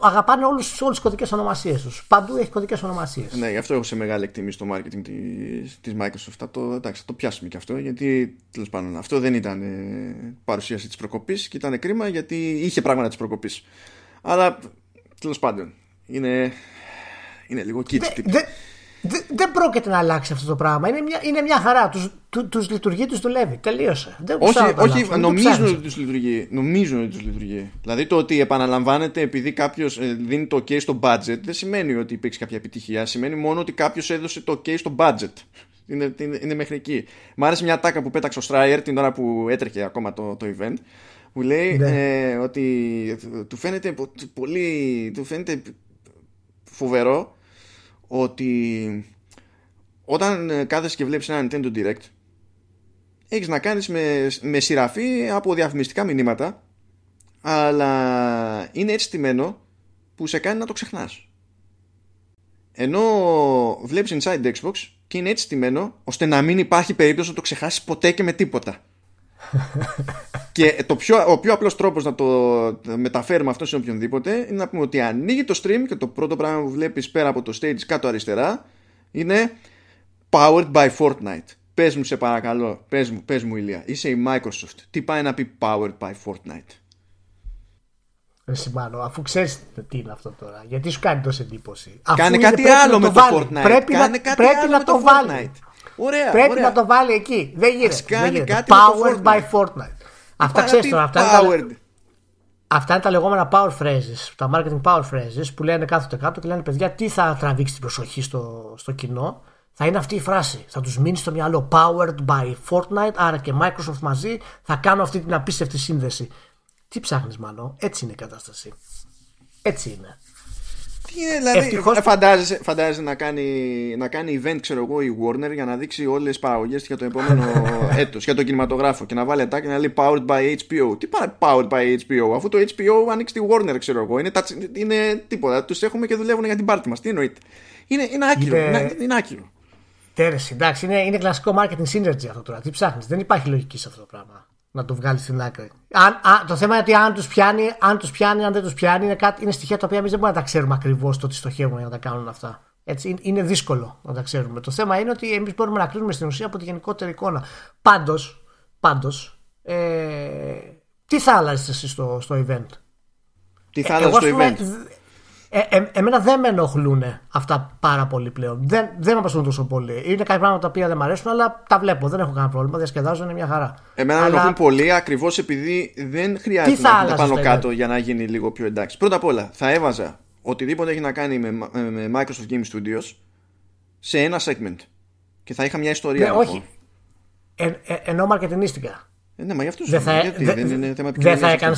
Αγαπάνε όλους τις κωδικές ονομασίες τους. Παντού έχει κωδικές ονομασίες. Ναι, γι' αυτό έχω σε μεγάλη εκτίμηση το marketing της, της Microsoft. Θα το, εντάξει, θα το πιάσουμε και αυτό, γιατί τέλος πάντων αυτό δεν ήταν ε, παρουσίαση της προκοπής και ήταν κρίμα, γιατί είχε πράγματα της προκοπής. Αλλά τέλος πάντων είναι, είναι λίγο kitsch. Δεν δε πρόκειται να αλλάξει αυτό το πράγμα. Είναι μια, είναι μια χαρά. Τους, του, τους λειτουργεί, τους δουλεύει. Τελείωσε. Δεν όχι, όχι δεν νομίζω ότι τους λειτουργεί. Νομίζω ότι τους λειτουργεί. Δηλαδή το ότι επαναλαμβάνεται επειδή κάποιος δίνει το OK στο budget δεν σημαίνει ότι υπήρξε κάποια επιτυχία. Σημαίνει μόνο ότι κάποιος έδωσε το OK στο budget. Είναι, είναι, είναι μέχρι εκεί. Μ' άρεσε μια τάκα που πέταξε ο Στράιερ την ώρα που έτρεχε ακόμα το, το event. Που λέει ναι. ε, ότι του φαίνεται πολύ. Του φαίνεται φοβερό ότι όταν κάθεσαι και βλέπεις ένα Nintendo Direct έχεις να κάνεις με, με σειραφή από διαφημιστικά μηνύματα, αλλά είναι έτσι τιμένο που σε κάνει να το ξεχνάς, ενώ βλέπεις Inside Xbox και είναι έτσι τιμένο ώστε να μην υπάρχει περίπτωση να το ξεχάσεις ποτέ και με τίποτα. Και το πιο, ο πιο απλός τρόπος να το μεταφέρουμε αυτό σε οποιονδήποτε είναι να πούμε ότι ανοίγει το stream και το πρώτο πράγμα που βλέπεις πέρα από το stage κάτω αριστερά είναι Powered by Fortnite. Πες μου σε παρακαλώ, πες μου, πες μου Ηλία, είσαι η Microsoft, τι πάει να πει Powered by Fortnite? Σημάνω, αφού ξέρεις τι είναι αυτό τώρα, γιατί σου κάνει τόση εντύπωση? Κάνε κάτι άλλο με το Fortnite. Πρέπει να το βάλει. Ωραία, πρέπει ωραία. να το βάλει εκεί. Δεν γίνεται. Powered by Fortnite. Αυτά ξέρεις τώρα. Αυτά είναι, τα, αυτά είναι τα λεγόμενα power phrases. Τα marketing power phrases που λένε κάθονται κάτω και λένε παιδιά, τι θα τραβήξει την προσοχή στο, στο κοινό. Θα είναι αυτή η φράση. Θα τους μείνει στο μυαλό. Powered by Fortnite. Άρα και Microsoft μαζί θα κάνω αυτή την απίστευτη σύνδεση. Τι ψάχνεις μάλλον? Έτσι είναι η κατάσταση. Έτσι είναι. Yeah, δηλαδή, ευτυχώς... φαντάζεσαι, φαντάζεσαι να, κάνει, να κάνει event, ξέρω εγώ, η Warner για να δείξει όλες τις παραγωγές για το επόμενο έτος, για τον κινηματογράφο, και να βάλει ατάκη να λέει Powered by έιτς μπι ο. Τι πάει Powered by έιτς μπι ο, αφού το έιτς μπι ο ανοίξει τη Warner, ξέρω εγώ. Είναι, είναι τίποτα. Τους έχουμε και δουλεύουν για την πάρτι μας. Τι εννοείται? Είναι, είναι άκυρο. Είναι, είναι άκυρο. Τέρεση, εντάξει, είναι, είναι κλασικό marketing synergy αυτό τώρα. Τι ψάχνεις? Δεν υπάρχει λογική σε αυτό το πράγμα. Να το βγάλει στην άκρη. Αν, α, το θέμα είναι ότι αν τους πιάνει, αν τους πιάνει, αν δεν τους πιάνει, είναι, κάτι, είναι στοιχεία τα οποία εμείς δεν μπορούμε να τα ξέρουμε ακριβώς το τι στοχεύουν για να τα κάνουν αυτά. Έτσι, είναι δύσκολο να τα ξέρουμε. Το θέμα είναι ότι εμείς μπορούμε να κρίνουμε στην ουσία από τη γενικότερη εικόνα. Πάντως, πάντως ε, τι θα άλλαζε εσύ στο, στο event? Τι θα άλλαζε στο event? Ε, ε, εμένα δεν με ενοχλούν αυτά πάρα πολύ πλέον. Δεν, δεν με απασχολούν τόσο πολύ. Είναι κάποια πράγματα τα οποία δεν μου αρέσουν, αλλά τα βλέπω. Δεν έχω κανένα πρόβλημα. Διασκεδάζω, είναι μια χαρά. Εμένα αλλά... με ενοχλούν πολύ ακριβώς επειδή δεν χρειάζεται να τα πάνω κάτω για να γίνει λίγο πιο εντάξει. Πρώτα απ' όλα, θα έβαζα οτιδήποτε έχει να κάνει με, με Microsoft Game Studios σε ένα segment. Και θα είχα μια ιστορία. Ναι, όχι. Ε, ε, ενώ μαρκετινίστηκα. Ε, ναι, μα γι' αυτό δεν θα, γιατί, δε, δεν είναι θέμα επικοινωνίας. Δεν θα έκανε.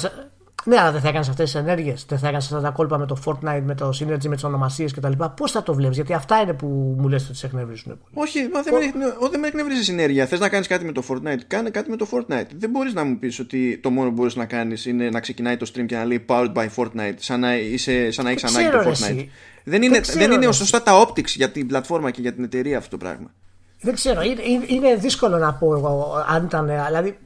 Ναι, αλλά δεν θα έκανε αυτές τις ενέργειες, δεν θα έκανε αυτά τα κόλπα με το Fortnite, με το Synergy, με τις ονομασίες κτλ. Πώς θα το βλέπεις? Γιατί αυτά είναι που μου λες ότι σε εκνευρίζουν πολύ. Όχι, μα δεν, oh. δεν με εκνευρίζει συνέργεια. Θες να κάνεις κάτι με το Fortnite, κάνε κάτι με το Fortnite. Δεν μπορείς να μου πεις ότι το μόνο που μπορείς να κάνεις είναι να ξεκινάει το stream και να λέει Powered by Fortnite, σαν να, είσαι, σαν να έχεις ανάγκη το Fortnite. Εσύ. Δεν είναι, δεν δεν είναι σωστά τα optics για την πλατφόρμα και για την εταιρεία αυτό το πράγμα. Δεν ξέρω, είναι, είναι δύσκολο να πω εγώ αν ήταν. Δηλαδή,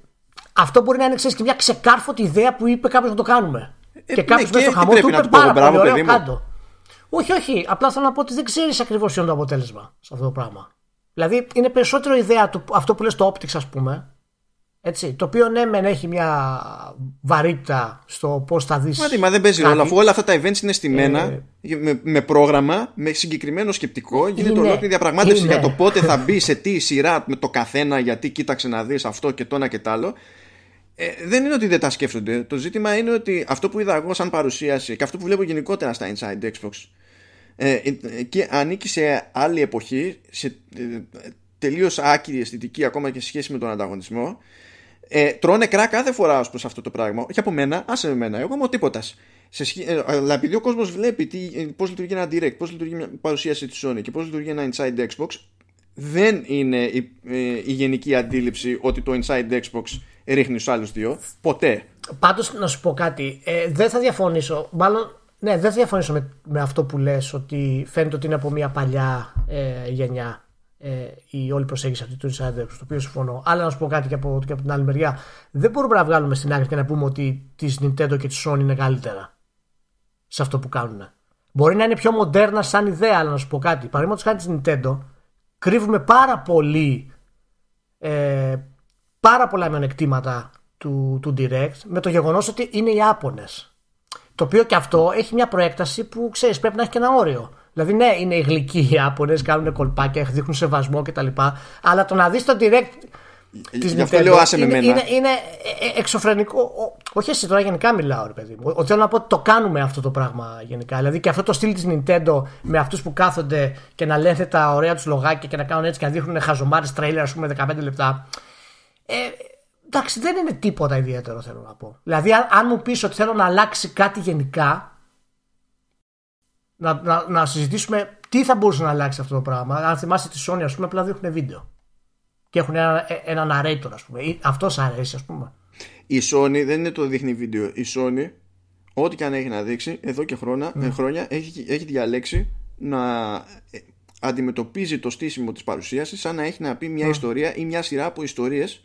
αυτό μπορεί να είναι, ξέρεις, και μια ξεκάρφωτη ιδέα που είπε κάποιος να το κάνουμε. Ε, και κάποιος ναι, με το χαμό του είπε πάρα πολύ ωραίο κάτω. Όχι, όχι. Απλά θέλω να πω ότι δεν ξέρεις ακριβώς ποιο είναι το αποτέλεσμα σε αυτό το πράγμα. Δηλαδή είναι περισσότερο ιδέα του, αυτό που λες το optics, ας πούμε. Έτσι, το οποίο ναι, μεν έχει μια βαρύτητα στο πώς θα δεις. Μα, δει, μα δεν παίζει ρόλο. Αφού όλα αυτά τα events είναι στημένα ε, με, με πρόγραμμα, με συγκεκριμένο σκεπτικό, γίνεται ολόκληρη διαπραγμάτευση είναι. για το πότε θα μπει, σε τι σειρά με το καθένα, γιατί κοίταξε να δεις αυτό και το ένα και το άλλο. Ε, δεν είναι ότι δεν τα σκέφτονται. Το ζήτημα είναι ότι αυτό που είδα εγώ σαν παρουσίαση και αυτό που βλέπω γενικότερα στα Inside Xbox ε, ε, ε, και ανήκει σε άλλη εποχή, σε ε, ε, τελείως άκυρη αισθητική ακόμα και σε σχέση με τον ανταγωνισμό. Ε, τρώνε κρά κάθε φορά ως προς αυτό το πράγμα. Όχι από μένα, άσε με μένα. Εγώ είμαι ο τίποτας. Σχέ... Ε, αλλά επειδή ο κόσμος βλέπει τι, πώς λειτουργεί ένα direct, πώς λειτουργεί μια παρουσίαση της Sony και πώς λειτουργεί ένα Inside Xbox, δεν είναι η, ε, η γενική αντίληψη ότι το Inside Xbox ρίχνει στους άλλους δύο. Ποτέ. Πάντως να σου πω κάτι. Ε, δεν θα διαφωνήσω. Μάλλον, ναι, δεν θα διαφωνήσω με, με αυτό που λες ότι φαίνεται ότι είναι από μια παλιά ε, γενιά. ε, η όλη προσέγγιση αυτή του Inside Xbox, το οποίο συμφωνώ. Αλλά να σου πω κάτι και από, και από την άλλη μεριά, δεν μπορούμε να βγάλουμε στην άκρη και να πούμε ότι της Nintendo και της Sony είναι καλύτερα σε αυτό που κάνουν. Μπορεί να είναι πιο μοντέρνα σαν ιδέα, αλλά να σου πω κάτι. Παραδείγματος χάρη της Nintendo, κρύβουμε πάρα πολύ, ε, πάρα πολλά μειονεκτήματα του, του Direct με το γεγονός ότι είναι οι Άπωνες. Το οποίο και αυτό έχει μια προέκταση που ξέρεις, πρέπει να έχει και ένα όριο. Δηλαδή, ναι, είναι οι γλυκοί οι Άπωνες, κάνουν κολπάκια, δείχνουν σεβασμό κτλ. Αλλά το να δεις το Direct της Nintendo είναι, είναι, είναι εξωφρενικό. Όχι εσύ τώρα, γενικά μιλάω, ρε παιδί μου. Θέλω να πω ότι το κάνουμε αυτό το πράγμα γενικά. Δηλαδή και αυτό το στυλ της Nintendo με αυτούς που κάθονται και να λένε τα ωραία τους λογάκια και να κάνουν έτσι και να δείχνουν χαζομάρες τρέιλερ, ας πούμε, δεκαπέντε λεπτά. Ε, εντάξει, δεν είναι τίποτα ιδιαίτερο, θέλω να πω. Δηλαδή, αν, αν μου πεις ότι θέλω να αλλάξει κάτι γενικά, να, να, να συζητήσουμε τι θα μπορούσε να αλλάξει αυτό το πράγμα. Αν θυμάσαι τη Sony, ας πούμε, απλά δείχνουν βίντεο. Και έχουν ένα, έναν narrator, ας πούμε. Αυτό σ' αρέσει, ας πούμε. Η Sony δεν είναι το δείχνει βίντεο. Η Sony, ό,τι και αν έχει να δείξει, εδώ και χρόνια, mm. χρόνια έχει, έχει διαλέξει να αντιμετωπίζει το στήσιμο της παρουσίασης σαν να έχει να πει μια mm. ιστορία ή μια σειρά από ιστορίες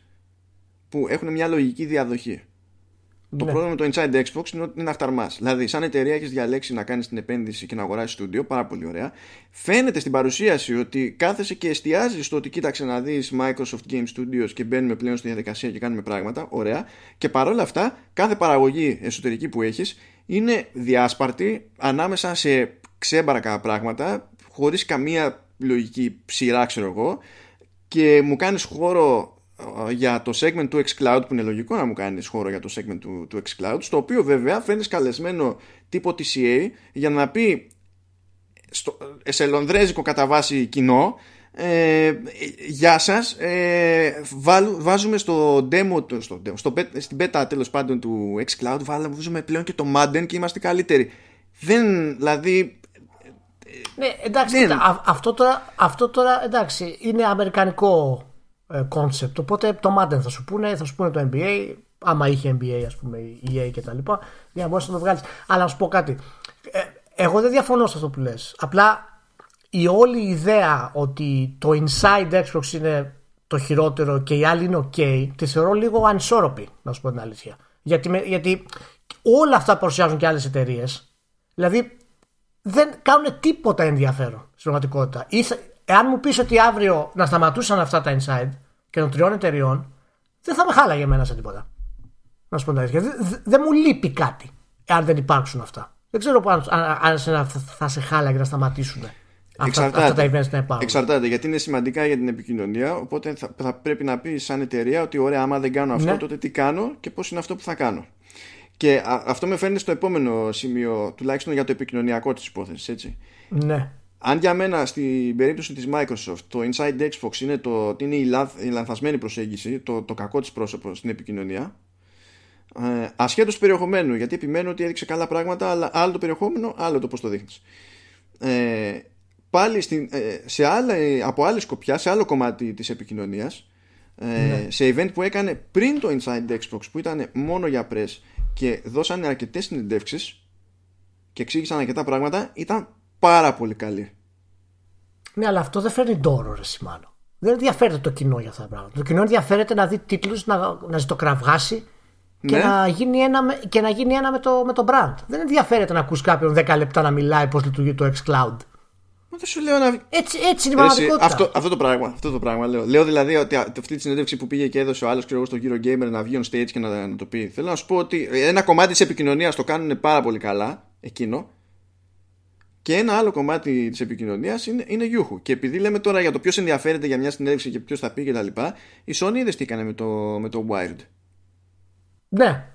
που έχουν μια λογική διαδοχή. Mm. Το mm. πρόβλημα με το Inside Xbox είναι ότι είναι αχταρμάς. Δηλαδή, σαν εταιρεία έχεις διαλέξει να κάνεις την επένδυση και να αγοράσεις στούντιο, πάρα πολύ ωραία. Φαίνεται στην παρουσίαση ότι κάθεσαι και εστιάζεις στο ότι κοίταξε να δεις Microsoft Game Studios και μπαίνουμε πλέον στη διαδικασία και κάνουμε πράγματα. Ωραία. Και παρόλα αυτά, κάθε παραγωγή εσωτερική που έχεις είναι διάσπαρτη ανάμεσα σε ξέμπαρακα πράγματα, χωρίς καμία λογική ψηρά, ξέρω εγώ, και μου κάνεις χώρο για το segment του xCloud, που είναι λογικό να μου κάνεις χώρο για το segment του, του xCloud, στο οποίο βέβαια φαίνεις καλεσμένο τύπο τι σι έι για να πει στο, σε λονδρέζικο κατά βάση κοινό, ε, γεια σας, ε, βάλου, βάζουμε στο demo, στο, στο, στην beta τέλος πάντων του xCloud, βάζουμε πλέον και το Madden και είμαστε καλύτεροι. Δεν, δηλαδή... Ναι, εντάξει, δεν... Κοίτα, αυτό, τώρα, αυτό τώρα, εντάξει, είναι αμερικανικό concept, οπότε το Madden θα σου πούνε, θα σου πούνε το εν μπι έι, άμα είχε εν μπι έι, ας πούμε, η ι έι και τα λοιπά, για να μπορείς να το βγάλεις. Αλλά να σου πω κάτι, ε, εγώ δεν διαφωνώ σε αυτό που λες, απλά η όλη ιδέα ότι το Inside Xbox είναι το χειρότερο και οι άλλοι είναι ok, τη θεωρώ λίγο ανισόρροπη, να σου πω την αλήθεια, γιατί, γιατί όλα αυτά παρουσιάζουν και άλλες εταιρείες, δηλαδή δεν κάνουν τίποτα ενδιαφέρον στην πραγματικότητα. Εάν μου πεις ότι αύριο να σταματούσαν αυτά τα Inside και των τριών εταιριών, δεν θα με χάλαγε εμένα σε τίποτα. Να σου πω την αλήθεια. Δεν δε μου λείπει κάτι, εάν δεν υπάρξουν αυτά. Δεν ξέρω αν, αν σε, θα σε χάλαγε να σταματήσουν αυτά, αυτά τα events να υπάρχουν. Εξαρτάται, γιατί είναι σημαντικά για την επικοινωνία. Οπότε θα, θα πρέπει να πεις σαν εταιρεία ότι ωραία, άμα δεν κάνω αυτό, ναι, τότε τι κάνω και πώς είναι αυτό που θα κάνω. Και α, αυτό με φέρνει στο επόμενο σημείο, τουλάχιστον για το επικοινωνιακό της υπόθεσης, έτσι. Ναι. Αν για μένα στην περίπτωση της Microsoft το Inside Xbox είναι, το, είναι η, λαθ, η λανθασμένη προσέγγιση, το, το κακό της πρόσωπο στην επικοινωνία, ε, ασχέτως του περιεχομένου, γιατί επιμένω ότι έδειξε καλά πράγματα, αλλά άλλο το περιεχόμενο, άλλο το πώς το δείχνεις, ε, πάλι στην, ε, σε άλλα, από άλλη σκοπιά, σε άλλο κομμάτι της επικοινωνίας, ε, ναι, σε event που έκανε πριν το Inside Xbox, που ήταν μόνο για press και δώσανε αρκετές συνεντεύξεις και εξήγησαν αρκετά πράγματα, ήταν πάρα πολύ καλή. Ναι, αλλά αυτό δεν φέρνει ντόρο, ρε σημάνο. Δεν ενδιαφέρεται το κοινό για αυτά τα πράγματα. Το κοινό ενδιαφέρεται να δει τίτλους, να, να ζητοκραυγάσει και, ναι, να γίνει ένα, και να γίνει ένα με το, με το brand. Δεν ενδιαφέρεται να ακούς κάποιον δέκα λεπτά να μιλάει πώς λειτουργεί το xCloud. Μα δεν σου λέω να... Έτσι, έτσι είναι η πραγματικότητα. Αυτό, αυτό το πράγμα. Αυτό το πράγμα λέω. λέω δηλαδή ότι αυτή τη συνέντευξη που πήγε και έδωσε ο άλλος, ξέρω εγώ, στον κύριο Gamer να βγει on stage και να, να το πει. Θέλω να σου πω ότι ένα κομμάτι της επικοινωνίας το κάνουν πάρα πολύ καλά εκείνο. Και ένα άλλο κομμάτι της επικοινωνίας είναι, είναι γιούχου. Και επειδή λέμε τώρα για το ποιος ενδιαφέρεται για μια συνέντευξη και ποιος θα πει και τα λοιπά, η Sony είδες τι έκανε με το, με το Wired. Ναι.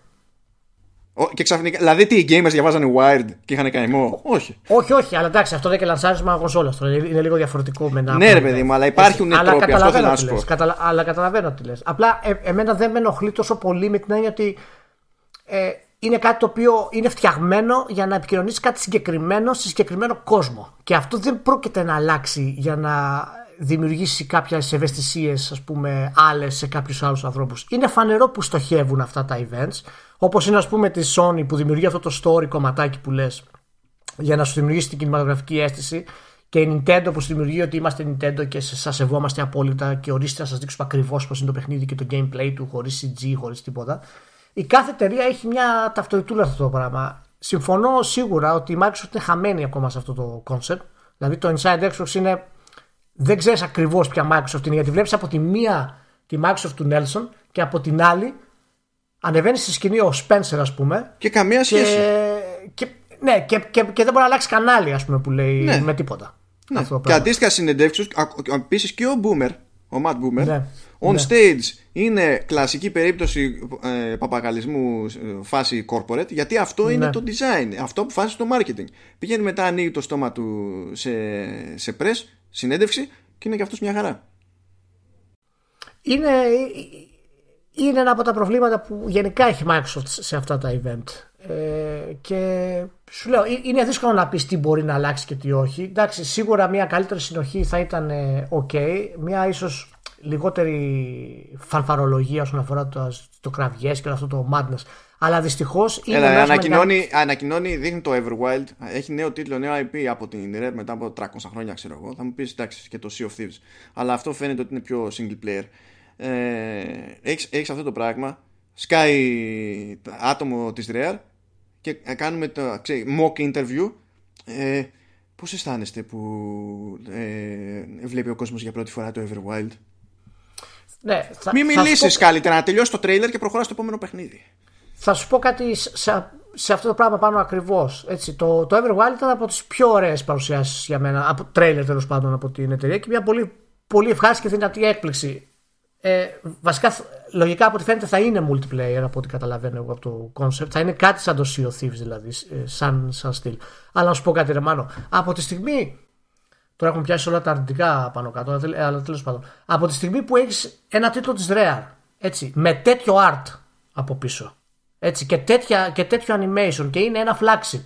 Ο, και ξαφνικά, δηλαδή τι οι gamers διαβάζανε Wired και είχαν καημό. Όχι. Όχι, όχι, αλλά εντάξει, αυτό δεν και λανσάρισμα κονσόλας. Είναι λίγο διαφορετικό με ένα. Ναι, ρε παιδί μου, αλλά υπάρχουν τρόποι. Αυτό θέλω να σου πω. Καταλα, αλλά καταλαβαίνω τι λες. Απλά ε, εμένα δεν με ενοχλεί τόσο πολύ με την έννοια ότι. Ε, Είναι κάτι το οποίο είναι φτιαγμένο για να επικοινωνήσει κάτι συγκεκριμένο σε συγκεκριμένο κόσμο. Και αυτό δεν πρόκειται να αλλάξει για να δημιουργήσει κάποιες ευαισθησίες, ας πούμε, άλλες σε κάποιους άλλους ανθρώπους. Είναι φανερό που στοχεύουν αυτά τα events. Όπως είναι, ας πούμε, τη Sony που δημιουργεί αυτό το story κομματάκι που λες για να σου δημιουργήσει την κινηματογραφική αίσθηση. και η Nintendo που δημιουργεί ότι είμαστε Nintendo και σας σεβόμαστε απόλυτα και ορίστε να σας δείξουμε ακριβώς πώς είναι το παιχνίδι και το gameplay του, χωρίς σι τζι, χωρίς τίποτα. Η κάθε εταιρεία έχει μια ταυτοτητούλα αυτό το πράγμα. Συμφωνώ σίγουρα ότι η Microsoft είναι χαμένη ακόμα σε αυτό το concept. Δηλαδή το Inside Xbox είναι, δεν ξέρεις ακριβώς ποια Microsoft είναι, γιατί βλέπεις από τη μία τη Microsoft του Nelson και από την άλλη ανεβαίνει στη σκηνή ο Spencer, ας πούμε. Και καμία σχέση. Και, ναι, και, και, και δεν μπορεί να αλλάξει κανάλι, ας πούμε, που λέει, ναι, με τίποτα. Ναι. Αυτό και αντίστοιχα συνεντεύξεις, επίσης και ο Boomer, ο Matt Boomer, ναι, on ναι. stage είναι κλασική περίπτωση ε, παπαγαλισμού ε, φάση corporate, γιατί αυτό ναι. είναι το design, αυτό που φάση το marketing. Πηγαίνει μετά, ανοίγει το στόμα του σε, σε press, συνέντευξη, και είναι και αυτός μια χαρά. Είναι, είναι ένα από τα προβλήματα που γενικά έχει Microsoft σε αυτά τα event. Ε, και σου λέω, είναι δύσκολο να πεις τι μπορεί να αλλάξει και τι όχι. Εντάξει, σίγουρα μια καλύτερη συνοχή θα ήταν ok, μια ίσως λιγότερη φανφαρολογία όσον αφορά το, το κραυγές και όλο αυτό το madness. Αλλά δυστυχώς είναι Έλα, ανακοινώνει, κα... ανακοινώνει, δείχνει το Everwild, έχει νέο τίτλο, νέο άι πι από την Rare μετά από τριακόσια χρόνια, ξέρω εγώ. Θα μου πεις εντάξει, και το Sea of Thieves, αλλά αυτό φαίνεται ότι είναι πιο single player. ε, έχεις, έχεις αυτό το πράγμα, σκάει άτομο της Rare και κάνουμε το ξέρω, mock interview. ε, Πώς αισθάνεστε που ε, βλέπει ο κόσμος για πρώτη φορά το Everwild? Ναι, θα, Μην μιλήσεις πω... καλύτερα, να τελειώσει το τρέιλερ και προχωράς στο επόμενο παιχνίδι. Θα σου πω κάτι σε, σε αυτό το πράγμα πάνω ακριβώς. Έτσι, το, το Everwild ήταν από τις πιο ωραίες παρουσιάσεις για μένα, από τρέιλερ τέλος πάντων από την εταιρεία, και μια πολύ, πολύ ευχάριστη και δυνατή έκπληξη. Ε, βασικά, λογικά από ό,τι φαίνεται θα είναι multiplayer, από ό,τι καταλαβαίνω εγώ από το concept. Θα είναι κάτι σαν το Sea of Thieves δηλαδή, σαν, σαν στυλ. Αλλά να σου πω κάτι, ρε Μάνο, από τη στιγμή. Τώρα έχουμε πιάσει όλα τα αρνητικά πάνω κάτω, αλλά τέλος πάντων. Από τη στιγμή που έχεις ένα τίτλο της Rare, έτσι, με τέτοιο art από πίσω, έτσι, και, τέτοια, και τέτοιο animation, και είναι ένα flagship,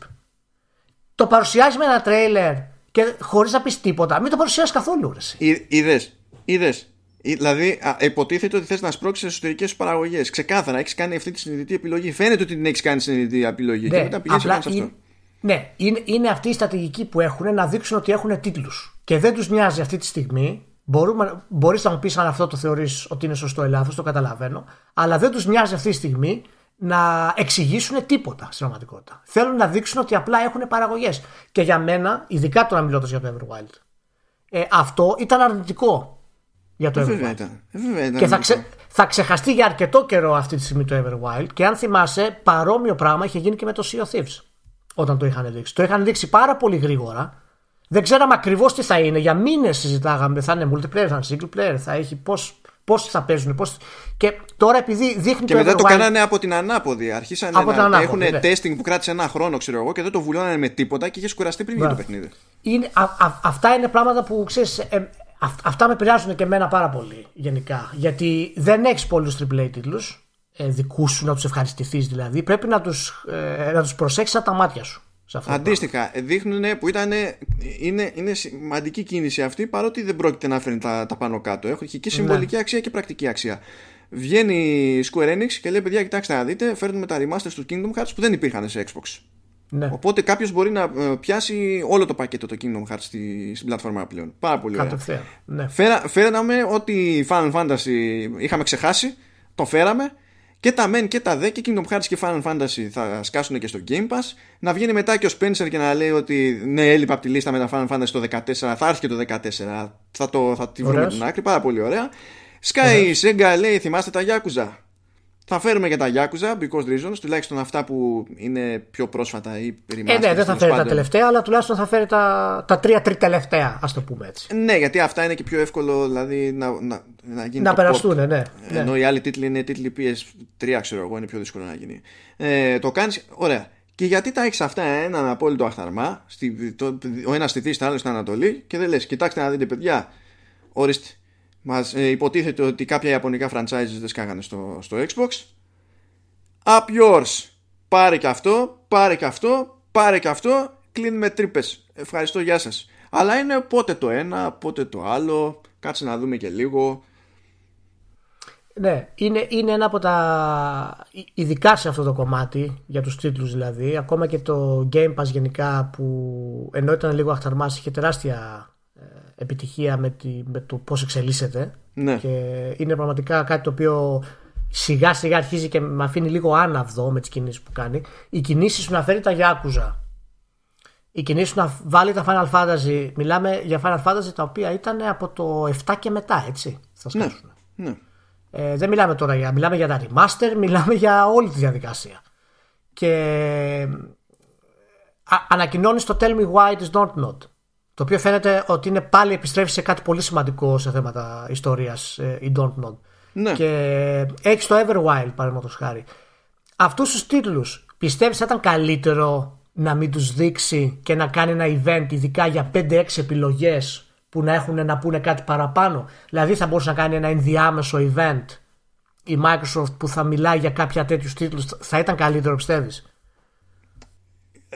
το παρουσιάζει με ένα τρέιλερ και χωρίς να πεις τίποτα. Μην το παρουσιάσεις καθόλου, ρε. Είδες, είδες. Δηλαδή, υποτίθεται ότι θες να σπρώξεις εσωτερικές παραγωγές. Ξεκάθαρα, έχεις κάνει αυτή τη συνειδητή επιλογή. Φαίνεται ότι την έχεις κάνει συνειδητή επιλογή. Ναι, και μετά πηγαίνεις σε αυτό. Ναι, είναι, είναι αυτή η στρατηγική που έχουν, να δείξουν ότι έχουν τίτλους. Και δεν τους νοιάζει αυτή τη στιγμή. Μπορούμε, μπορείς να μου πεις αν αυτό το θεωρείς ότι είναι σωστό ή λάθος, το καταλαβαίνω. Αλλά δεν τους νοιάζει αυτή τη στιγμή να εξηγήσουν τίποτα στην πραγματικότητα. Θέλουν να δείξουν ότι απλά έχουν παραγωγές. Και για μένα, ειδικά τώρα μιλώντας για το Everwild, ε, αυτό ήταν αρνητικό. Για το Everwild. Ήταν, ήταν, και θα, ξε, θα ξεχαστεί για αρκετό καιρό αυτή τη στιγμή το Everwild. Και αν θυμάσαι, παρόμοιο πράγμα είχε γίνει και με το Sea of Thieves όταν το είχαν δείξει. Το είχαν δείξει πάρα πολύ γρήγορα. Δεν ξέραμε ακριβώς τι θα είναι. Για μήνες συζητάγαμε. Θα είναι multiplayer, θα είναι single player, θα έχει πώς, πώς θα παίζουν. Πώς... Και τώρα επειδή δείχνει. Και το μετά Everwild... το κάνανε από την ανάποδη. Αρχίσανε από να, να έχουν testing που κράτησε ένα χρόνο, ξέρω εγώ, και δεν το βουλώνανε με τίποτα και είχε κουραστεί πριν βγει το παιχνίδι. Είναι, α, α, αυτά είναι πράγματα που ξέρεις. Ε, Αυτά με επηρεάζουν και εμένα πάρα πολύ γενικά. Γιατί δεν έχεις πολλούς τριπλ έι τίτλους ε, δικούς σου να τους ευχαριστηθείς δηλαδή. Πρέπει να τους, ε, να τους προσέξεις από τα μάτια σου. Σε αυτό αντίστοιχα, δείχνουν που ήταν, είναι, είναι σημαντική κίνηση αυτή, παρότι δεν πρόκειται να φέρνει τα, τα πάνω κάτω. Έχει και συμβολική ναι. αξία και πρακτική αξία. Βγαίνει η Square Enix και λέει: παιδιά, κοιτάξτε να δείτε, φέρνουμε τα remasters του Kingdom Hearts που δεν υπήρχαν σε Xbox. Ναι. Οπότε κάποιος μπορεί να πιάσει όλο το πακέτο το Kingdom Hearts στη, στην πλατφόρμα πλέον. Πάρα πολύ ωραία. Ναι. Φέρα, φέραμε ό,τι Final Fantasy είχαμε ξεχάσει, το φέραμε, και τα Men και τα Δε, και Kingdom Hearts και Final Fantasy θα σκάσουν και στο Game Pass. Να βγαίνει μετά και ο Spencer και να λέει ότι ναι, έλειπα από τη λίστα με τα Final Fantasy το δεκατέσσερα, θα έρθει και το δεκατέσσερα, θα, το, θα τη βρούμε την άκρη. Πάρα πολύ ωραία. Sky, η Sega λέει: θυμάστε τα Yakuza? Θα φέρουμε και τα Yakuza, because reasons, τουλάχιστον αυτά που είναι πιο πρόσφατα ή ρημάστερ. Ε, ναι, δεν θα φέρει τα τελευταία, αλλά τουλάχιστον θα φέρει τα, τα τρία τριτελευταία, ας το πούμε έτσι. Ναι, γιατί αυτά είναι και πιο εύκολο δηλαδή, να, να, να γίνει. Να περαστούν, ναι, ναι. Ενώ οι άλλοι τίτλοι είναι τίτλοι πι ες τρία, ξέρω εγώ, είναι πιο δύσκολο να γίνει. Ε, το κάνεις, ωραία. Και γιατί τα έχεις αυτά έναν απόλυτο αχθαρμά, στη, το, ο ένας στη Δύση, ο άλλος στην Ανατολή, και δεν λες: κοιτάξτε να δείτε, παιδιά, ορίστε. Μας ε, υποτίθεται ότι κάποια ιαπωνικά franchises δεν σκάγανε στο, στο Xbox. Up yours. Πάρε και αυτό, πάρε και αυτό, πάρε και αυτό. Κλείνουμε τρύπες. Ευχαριστώ, γεια σας. Αλλά είναι πότε το ένα, πότε το άλλο. Κάτσε να δούμε και λίγο. Ναι, είναι, είναι ένα από τα ειδικά σε αυτό το κομμάτι, για τους τίτλους δηλαδή. Ακόμα και το Game Pass γενικά, που ενώ ήταν λίγο αχταρμάς, είχε τεράστια επιτυχία με, τη, με το πώς εξελίσσεται. Ναι. Και είναι πραγματικά κάτι το οποίο σιγά σιγά αρχίζει και με αφήνει λίγο άναυδο με τις κινήσεις που κάνει. Οι κινήσεις που να φέρει τα Yakuza, οι κινήσεις που να βάλει τα Final Fantasy. Μιλάμε για Final Fantasy τα οποία ήταν από το επτά και μετά, έτσι. Θα σκάσουμε. Ναι, ναι. Ε, δεν μιλάμε τώρα για, μιλάμε για τα remaster, μιλάμε για όλη τη διαδικασία. Και α, ανακοινώνει το Tell Me Why της Dontnod, το οποίο φαίνεται ότι είναι πάλι επιστρέφει σε κάτι πολύ σημαντικό σε θέματα ιστορίας ε, η Dontnod. Ναι. Και έχει το Everwild, παραδείγματος χάρη. Αυτούς τους τίτλους πιστεύεις θα ήταν καλύτερο να μην τους δείξει και να κάνει ένα event ειδικά για πέντε έξι επιλογές που να έχουν να πούνε κάτι παραπάνω? Δηλαδή θα μπορούσε να κάνει ένα ενδιάμεσο event η Microsoft που θα μιλάει για κάποια τέτοιους τίτλους? Θα ήταν καλύτερο, πιστεύεις?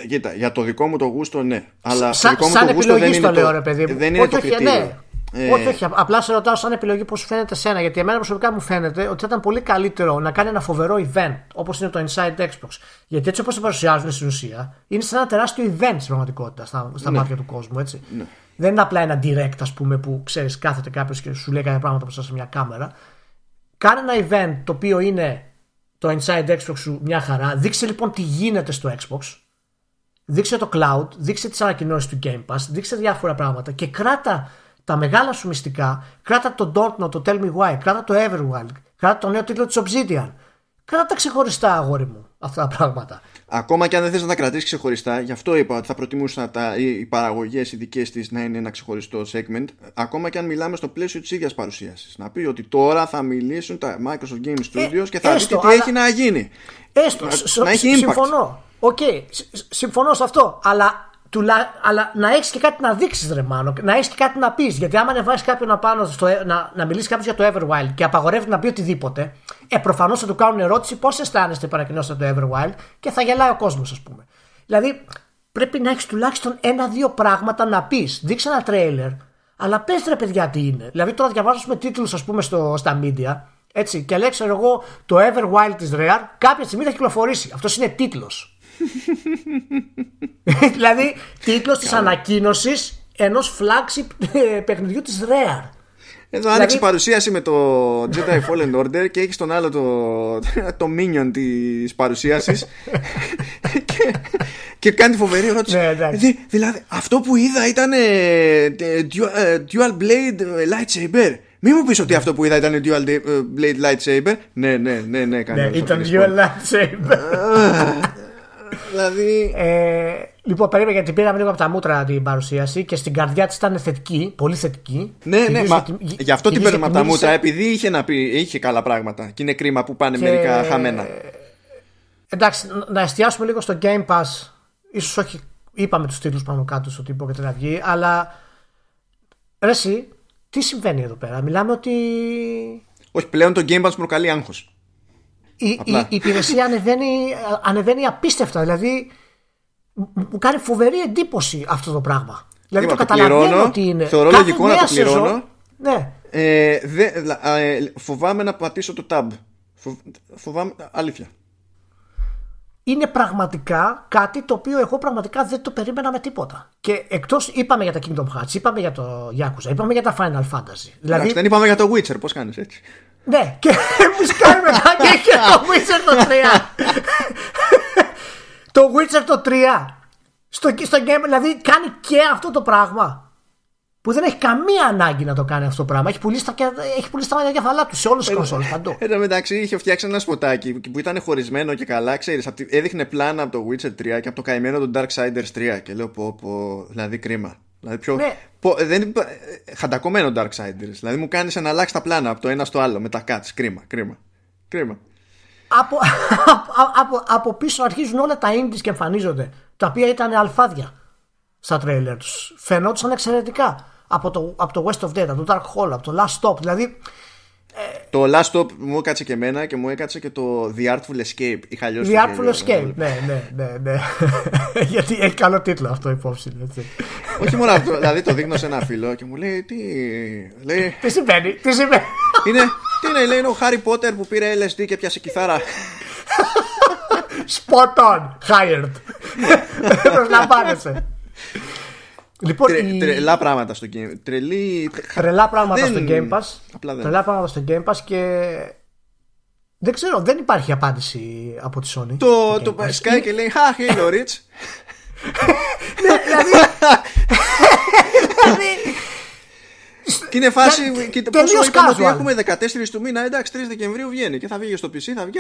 Κοίτα, για το δικό μου το γούστο ναι. Αλλά Σ, το δικό σαν μου το γούστο δεν είναι το, λέω, ρε, παιδί μου. Δεν είναι το κριτήριο. Ναι. Ε... Όχι, όχι, απλά σε ρωτάω σαν επιλογή πώς φαίνεται σένα. Γιατί εμένα προσωπικά μου φαίνεται ότι θα ήταν πολύ καλύτερο να κάνει ένα φοβερό event όπως είναι το Inside Xbox. Γιατί έτσι όπως το παρουσιάζουν στην ουσία, είναι σαν ένα τεράστιο event στην πραγματικότητα στα, στα ναι. μάτια του κόσμου, έτσι. Ναι. Δεν είναι απλά ένα direct, ας πούμε, που ξέρεις, κάθεται κάποιος και σου λέει κάποια πράγματα μπροστά σε μια κάμερα. Κάνε ένα event το οποίο είναι το Inside Xbox σου μια χαρά. Δείξε λοιπόν τι γίνεται στο Xbox. Δείξε το cloud, δείξε τις ανακοινώσεις του Game Pass, δείξε διάφορα πράγματα και κράτα τα μεγάλα σου μυστικά. Κράτα το Dontnod, το Tell Me Why, κράτα το Everwild, κράτα το νέο τίτλο της Obsidian. Κράτα τα ξεχωριστά, αγόρι μου, αυτά τα πράγματα. Ακόμα και αν δεν θες να τα κρατήσεις ξεχωριστά, γι' αυτό είπα ότι θα προτιμούσα τα, οι παραγωγές οι δικές της να είναι ένα ξεχωριστό segment, ακόμα και αν μιλάμε στο πλαίσιο της ίδιας παρουσίασης. Να πει ότι τώρα θα μιλήσουν τα Microsoft Game Studios ε, και θα δείτε τι αλλά... έχει να γίνει. Έστω, να, να έχει συμφωνώ. Οκ, okay, συμφωνώ σε αυτό, αλλά, τουλά, αλλά να έχεις και κάτι να δείξεις, ρε Μάνο, να έχεις και κάτι να πεις. Γιατί άμα ανεβάσεις κάποιον να, πάνω στο, να, να μιλήσει κάποιος για το Everwild και απαγορεύεται να πει οτιδήποτε, ε, προφανώς θα του κάνουν ερώτηση πώς αισθάνεστε παρακοινώσατε το Everwild και θα γελάει ο κόσμος, ας πούμε. Δηλαδή πρέπει να έχεις τουλάχιστον ένα-δύο πράγματα να πεις. Δείξε ένα τρέιλερ, αλλά πες, ρε παιδιά, τι είναι. Δηλαδή τώρα διαβάζουμε τίτλους, ας πούμε, στο, στα media, έτσι, και λέει, ξέρω εγώ, το Everwild της Rare κάποια στιγμή θα κυκλοφορήσει. Αυτός είναι τίτλος. Δηλαδή τίτλος της ανακοίνωσης ενός flagship παιχνιδιού της Rare. Εδώ άνοιξε δηλαδή... παρουσίαση με το Jedi Fallen Order και έχεις τον άλλο το, το minion της παρουσίασης και, και κάνει φοβερή ερώτηση. Δη, δηλαδή αυτό που είδα ήταν Dual Blade Lightsaber. Μη μου πεις ότι αυτό που είδα ήταν Dual Blade Lightsaber. Ναι, ναι, ναι, ναι, ναι, ήταν Dual Lightsaber. Δηλαδή... Ε, λοιπόν, περίμενα, γιατί πήραμε λίγο από τα μούτρα την παρουσίαση και στην καρδιά της ήταν θετική, πολύ θετική. Ναι, ναι, ναι, μα... τη... γι' αυτό την παίρνουμε από τα μούτρα, επειδή είχε, να πει, είχε καλά πράγματα και είναι κρίμα που πάνε και... μερικά χαμένα. Εντάξει, να εστιάσουμε λίγο στο Game Pass. Ίσως όχι, είπαμε τους τίτλους πάνω κάτω στο τύπο και την αυγή, αλλά ρε εσύ, τι συμβαίνει εδώ πέρα? Μιλάμε ότι... Όχι, πλέον το Game Pass προκαλεί άγχος. Η, η, η υπηρεσία ανεβαίνει, ανεβαίνει απίστευτα. Δηλαδή μου κάνει φοβερή εντύπωση αυτό το πράγμα. Δηλαδή το, το καταλαβαίνω πληρώνω, ότι είναι. Θεωρώ κάθε λογικό να το πληρώνω σεζόν, ναι. ε, δε, ε, Φοβάμαι να πατήσω το tab. Φοβ, Φοβάμαι αλήθεια. Είναι πραγματικά κάτι το οποίο εγώ πραγματικά δεν το περίμενα με τίποτα. Και εκτός είπαμε για τα Kingdom Hearts, είπαμε για το Yakuza, είπαμε για τα Final Fantasy, δηλαδή... Δεν είπαμε για το Witcher, πώς κάνεις έτσι? Ναι, και εμείς κάνουμε μετά και έχει το Witcher το τρία. Το Witcher το τρία στο, στο game, δηλαδή κάνει και αυτό το πράγμα που δεν έχει καμία ανάγκη να το κάνει αυτό το πράγμα. Έχει πουλήσει τα, τα κεφαλά του σε όλες τις κονσόλες παντού. Εν τω μεταξύ είχε φτιάξει ένα σποτάκι που ήταν χωρισμένο και καλά, ξέρεις, έδειχνε πλάνα από το Witcher τρία και από το καημένο τον Dark Siders τρία. Και λέω πω πω, δηλαδή κρίμα. Δηλαδή πιο... ναι. Πο... δεν... Χαντακωμένο Dark Siders. Δηλαδή μου κάνεις να αλλάξει τα πλάνα από το ένα στο άλλο με τα cuts. Κρίμα, κρίμα, κρίμα. Από... από... από πίσω αρχίζουν όλα τα indies και εμφανίζονται, τα οποία ήταν αλφάδια στα τρέιλερ τους. Φαινόντουσαν εξαιρετικά. Από το... από το West of Dead, από το Dark Hole, από το Last Stop. Δηλαδή το Last Stop μου έκατσε και εμένα και μου έκατσε και το The Artful Escape. Είχα The Artful Escape, ναι, ναι, ναι, ναι. Γιατί έχει καλό τίτλο αυτό υπόψη. Έτσι. Όχι μόνο αυτό, δηλαδή το δείχνω σε ένα φίλο και μου λέει τι. Λέει, τι συμβαίνει, τι συμβαίνει. Είναι Τι είναι, λέει, είναι ο Χάρι Πότερ που πήρε ελ ες ντι και πιάσε κιθάρα. Spot on, hired. Προσλαμβάνεσαι. Λοιπόν, Τρε, η... Τρελά πράγματα στο Game Pass. Τρελή... Τρελά πράγματα δεν... στο Game Pass. Απλά δεν. Τρελά πράγματα στο Game Pass και. Δεν ξέρω, δεν υπάρχει απάντηση από τη Sony. Το, το Sky και λέει «Χα, Halo Reach». Ναι, δηλαδή... Και είναι φάση... Τελείως κάζουαλ. Έχουμε δεκατέσσερις του μήνα, εντάξει, τρεις Δεκεμβρίου βγαίνει. Και θα βγει στο πι σι, θα βγει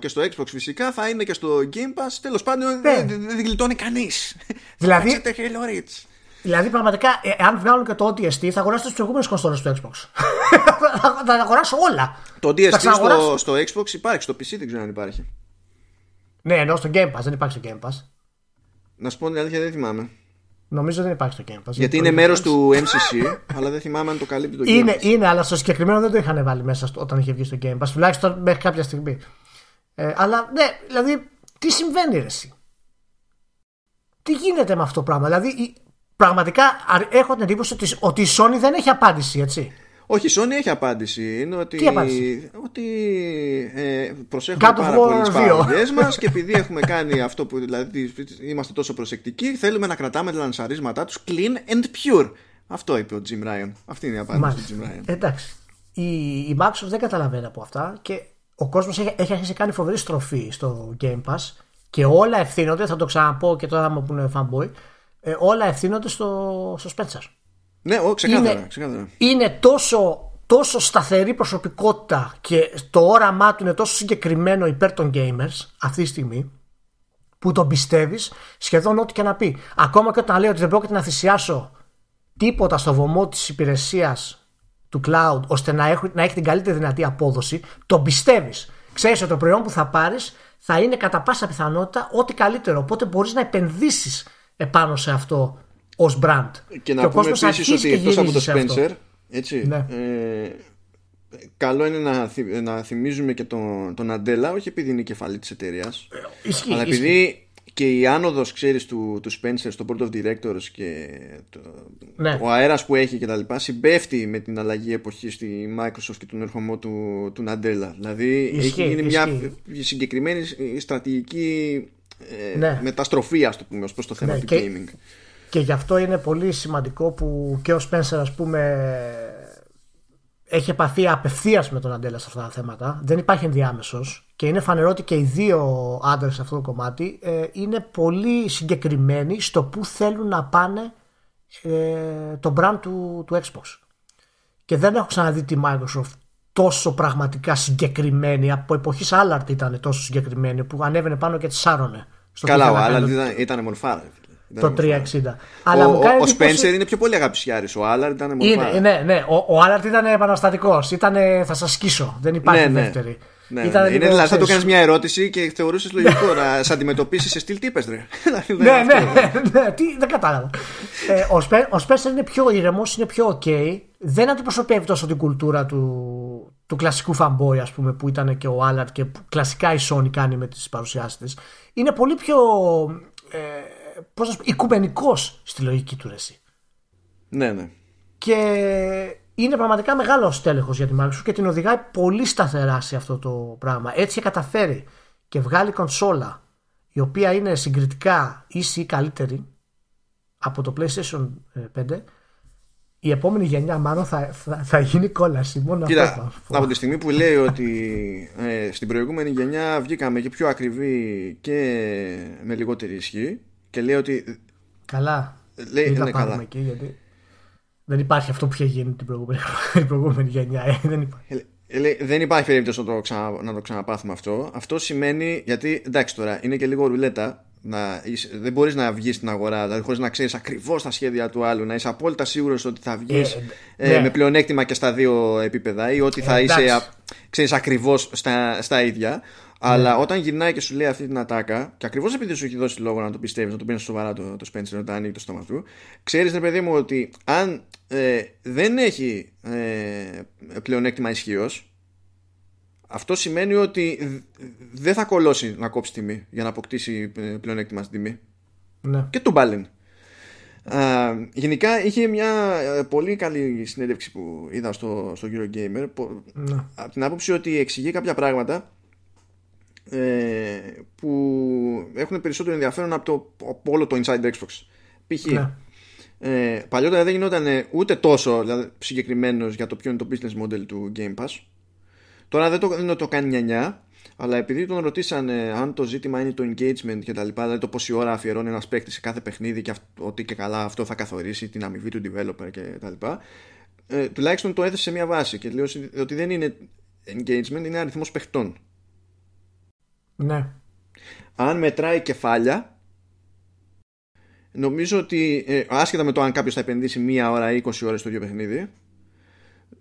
και στο Xbox φυσικά, θα είναι και στο Game Pass. Τέλος πάντων, δεν γλιτώνει κανείς. Δηλαδή... Έξετε Halo Reach. Δηλαδή, πραγματικά, αν βγάλουν και το ο ντι ες τι, θα αγοράσω τις προηγούμενες κονσόλες του Xbox. Θα αγοράσω όλα. Το ο ντι ες τι στο, στο Xbox υπάρχει, στο πι σι δεν ξέρω αν υπάρχει. Ναι, ενώ στο Game Pass, δεν υπάρχει στο Game Pass. Να σου πω την αλήθεια, δεν θυμάμαι. Νομίζω δεν υπάρχει στο Game Pass. Γιατί είναι μέρος του εμ σι σι, αλλά δεν θυμάμαι αν το καλύπτει το Game Pass. Είναι, είναι, αλλά στο συγκεκριμένο δεν το είχαν βάλει μέσα στο, όταν είχε βγει στο Game Pass, τουλάχιστον μέχρι κάποια στιγμή. Ε, αλλά ναι, δηλαδή, τι συμβαίνει, ρε, εσύ. Τι γίνεται με αυτό το πράγμα, δηλαδή. Πραγματικά έχω την εντύπωση ότι η Sony δεν έχει απάντηση, έτσι. Όχι, η Sony έχει απάντηση. Είναι ότι, τι απάντηση? Ότι ε, προσέχουμε πάρα πολύ τις παραγωγές μας και επειδή έχουμε κάνει αυτό που δηλαδή είμαστε τόσο προσεκτικοί, θέλουμε να κρατάμε τα λανσαρίσματά τους clean and pure. Αυτό είπε ο Jim Ryan. Αυτή είναι η απάντηση του Jim Ryan. Εντάξει. Η, η Microsoft δεν καταλαβαίνει από αυτά και ο κόσμος έχει, έχει αρχίσει να κάνει φοβερή στροφή στο Game Pass και όλα ευθύνονται, θα το ξαναπώ και τώρα θα μου πούνε fanboy. Ε, όλα ευθύνονται στο, στο Spencer. Ναι, ό, ξεκάθαρα, είναι, ξεκάθαρα. Είναι τόσο, τόσο σταθερή προσωπικότητα και το όραμά του είναι τόσο συγκεκριμένο υπέρ των gamers αυτή τη στιγμή που τον πιστεύεις σχεδόν ό,τι και να πει. Ακόμα και όταν λέει ότι δεν πρόκειται να θυσιάσω τίποτα στο βωμό της υπηρεσίας του cloud ώστε να έχει, να έχει την καλύτερη δυνατή απόδοση, τον πιστεύεις. Ξέρεις ότι το προϊόν που θα πάρεις θα είναι κατά πάσα πιθανότητα ό,τι καλύτερο. Οπότε μπορείς να επενδύσεις επάνω σε αυτό ως brand. Και, και να πούμε επίσης ότι εκτός από το Spencer, έτσι, ναι. ε, καλό είναι να, θυ, να θυμίζουμε και τον, τον Αντέλα, όχι επειδή είναι η κεφαλή της εταιρείας, ισχύει, αλλά ισχύει. Επειδή και η άνοδος, ξέρεις, του, του Spencer στο Board of Directors και το, ναι. ο αέρας που έχει και τα λοιπά συμπέφτει με την αλλαγή εποχής στη Microsoft και τον ερχομό του, του Αντέλα. Δηλαδή ισχύει, έχει γίνει μια συγκεκριμένη στρατηγική Ε, ναι. μεταστροφή, ας το πούμε, ως προς το θέμα ναι, του και, gaming. Και γι' αυτό είναι πολύ σημαντικό που και ο Spencer, ας πούμε, έχει επαφή απευθείας με τον Αντέλα σε αυτά τα θέματα. Δεν υπάρχει ενδιάμεσος και είναι φανερό ότι και οι δύο άντρες σε αυτό το κομμάτι ε, είναι πολύ συγκεκριμένοι στο που θέλουν να πάνε ε, το brand του, του Xbox. Και δεν έχω ξαναδεί τη Microsoft τόσο πραγματικά συγκεκριμένη. Από εποχής Άλλαρτ ήταν τόσο συγκεκριμένη που ανέβαινε πάνω και τη σάρωνε. Καλά, ο Άλλαρτ ήταν, ήταν μορφάρα. Το τριακόσια εξήντα. Αλλά ο ο, ο Spencer είναι πιο πολύ αγαπησιάρης. Ο Άλλαρτ ήταν μορφάρα. Είναι, ναι, ναι. Ο, ο Άλλαρτ ήταν επαναστατικός. Ήτανε θα σας σκίσω. Δεν υπάρχει ναι, ναι. δεύτερη. Ναι, ναι. Είναι δηλαδή, θα του κάνεις μια ερώτηση και θεωρούσες λογικό να σε αντιμετωπίσεις σε στυλ τύπες, ρε. Ναι, ναι. Δεν κατάλαβα. Ο Spencer είναι πιο ηρεμός, είναι πιο ok. Δεν αντιπροσωπεύει τόσο την κουλτούρα του, του κλασικού fanboy, ας πούμε, που ήταν και ο Allard και που κλασικά η Sony κάνει με τις παρουσιάσεις της. Είναι πολύ πιο ε, πώς να πω, οικουμενικός στη λογική του, ρεσί. Ναι, ναι. Και είναι πραγματικά μεγάλος τέλεχος για τη Microsoft και την οδηγάει πολύ σταθερά σε αυτό το πράγμα. Έτσι καταφέρει και βγάλει κονσόλα η οποία είναι συγκριτικά ίση ή καλύτερη από το PlayStation πέντε. Η επόμενη γενιά μάλλον θα, θα, θα γίνει κόλαση. Μόνο Κοίτα, από τη στιγμή που λέει ότι ε, στην προηγούμενη γενιά βγήκαμε και πιο ακριβή και με λιγότερη ισχύ και λέει ότι... Καλά, λέει, δεν είναι καλά. Εκεί γιατί δεν υπάρχει αυτό που είχε γίνει την προηγούμενη, την προηγούμενη γενιά. Ε, δεν υπάρχει. Ε, λέει, δεν υπάρχει περίπτωση να το, ξανα, να το ξαναπάθουμε αυτό. Αυτό σημαίνει, γιατί εντάξει τώρα είναι και λίγο ρουλέτα. Να, δεν μπορείς να βγεις στην αγορά, δηλαδή χωρίς να ξέρεις ακριβώς τα σχέδια του άλλου, να είσαι απόλυτα σίγουρος ότι θα βγεις ε, ε, ε, με πλεονέκτημα και στα δύο επίπεδα ή ότι ε, θα εντάξει. είσαι α, ξέρεις ακριβώς στα, στα ίδια. Mm. Αλλά όταν γυρνάει και σου λέει αυτή την ατάκα, και ακριβώς επειδή σου έχει δώσει λόγο να το πιστεύεις, να το παίρνεις σοβαρά το, το Spencer, όταν ανοίγει το στόμα του, ξέρεις, ρε παιδί μου, ότι αν ε, δεν έχει ε, πλεονέκτημα ισχύος, αυτό σημαίνει ότι δεν θα κολώσει να κόψει τιμή για να αποκτήσει πλεονέκτημα στην τιμή. Ναι. Και του μπάλιν. Uh, γενικά είχε μια uh, πολύ καλή συνέντευξη που είδα στο, στο Eurogamer που, no. από την άποψη ότι εξηγεί κάποια πράγματα ε, που έχουν περισσότερο ενδιαφέρον από, το, από όλο το Inside Xbox. Π.χ. No. Ε, παλιότερα δεν γινόταν ούτε τόσο δηλαδή, συγκεκριμένος για το ποιο είναι το business model του Game Pass. Τώρα δεν το, δεν το κάνει νιανιά, αλλά επειδή τον ρωτήσανε αν το ζήτημα είναι το engagement και τα λοιπά, δηλαδή το πόση ώρα αφιερώνει ένας παίκτης σε κάθε παιχνίδι και αυτό, ότι και καλά αυτό θα καθορίσει την αμοιβή του developer και τα λοιπά, ε, τουλάχιστον το έθεσε σε μια βάση και δηλώσει ότι δεν είναι engagement, είναι αριθμός παιχτών. Ναι. Αν μετράει κεφάλια, νομίζω ότι ε, άσχετα με το αν κάποιος θα επενδύσει μία ώρα ή είκοσι ώρες στο ίδιο παιχνίδι,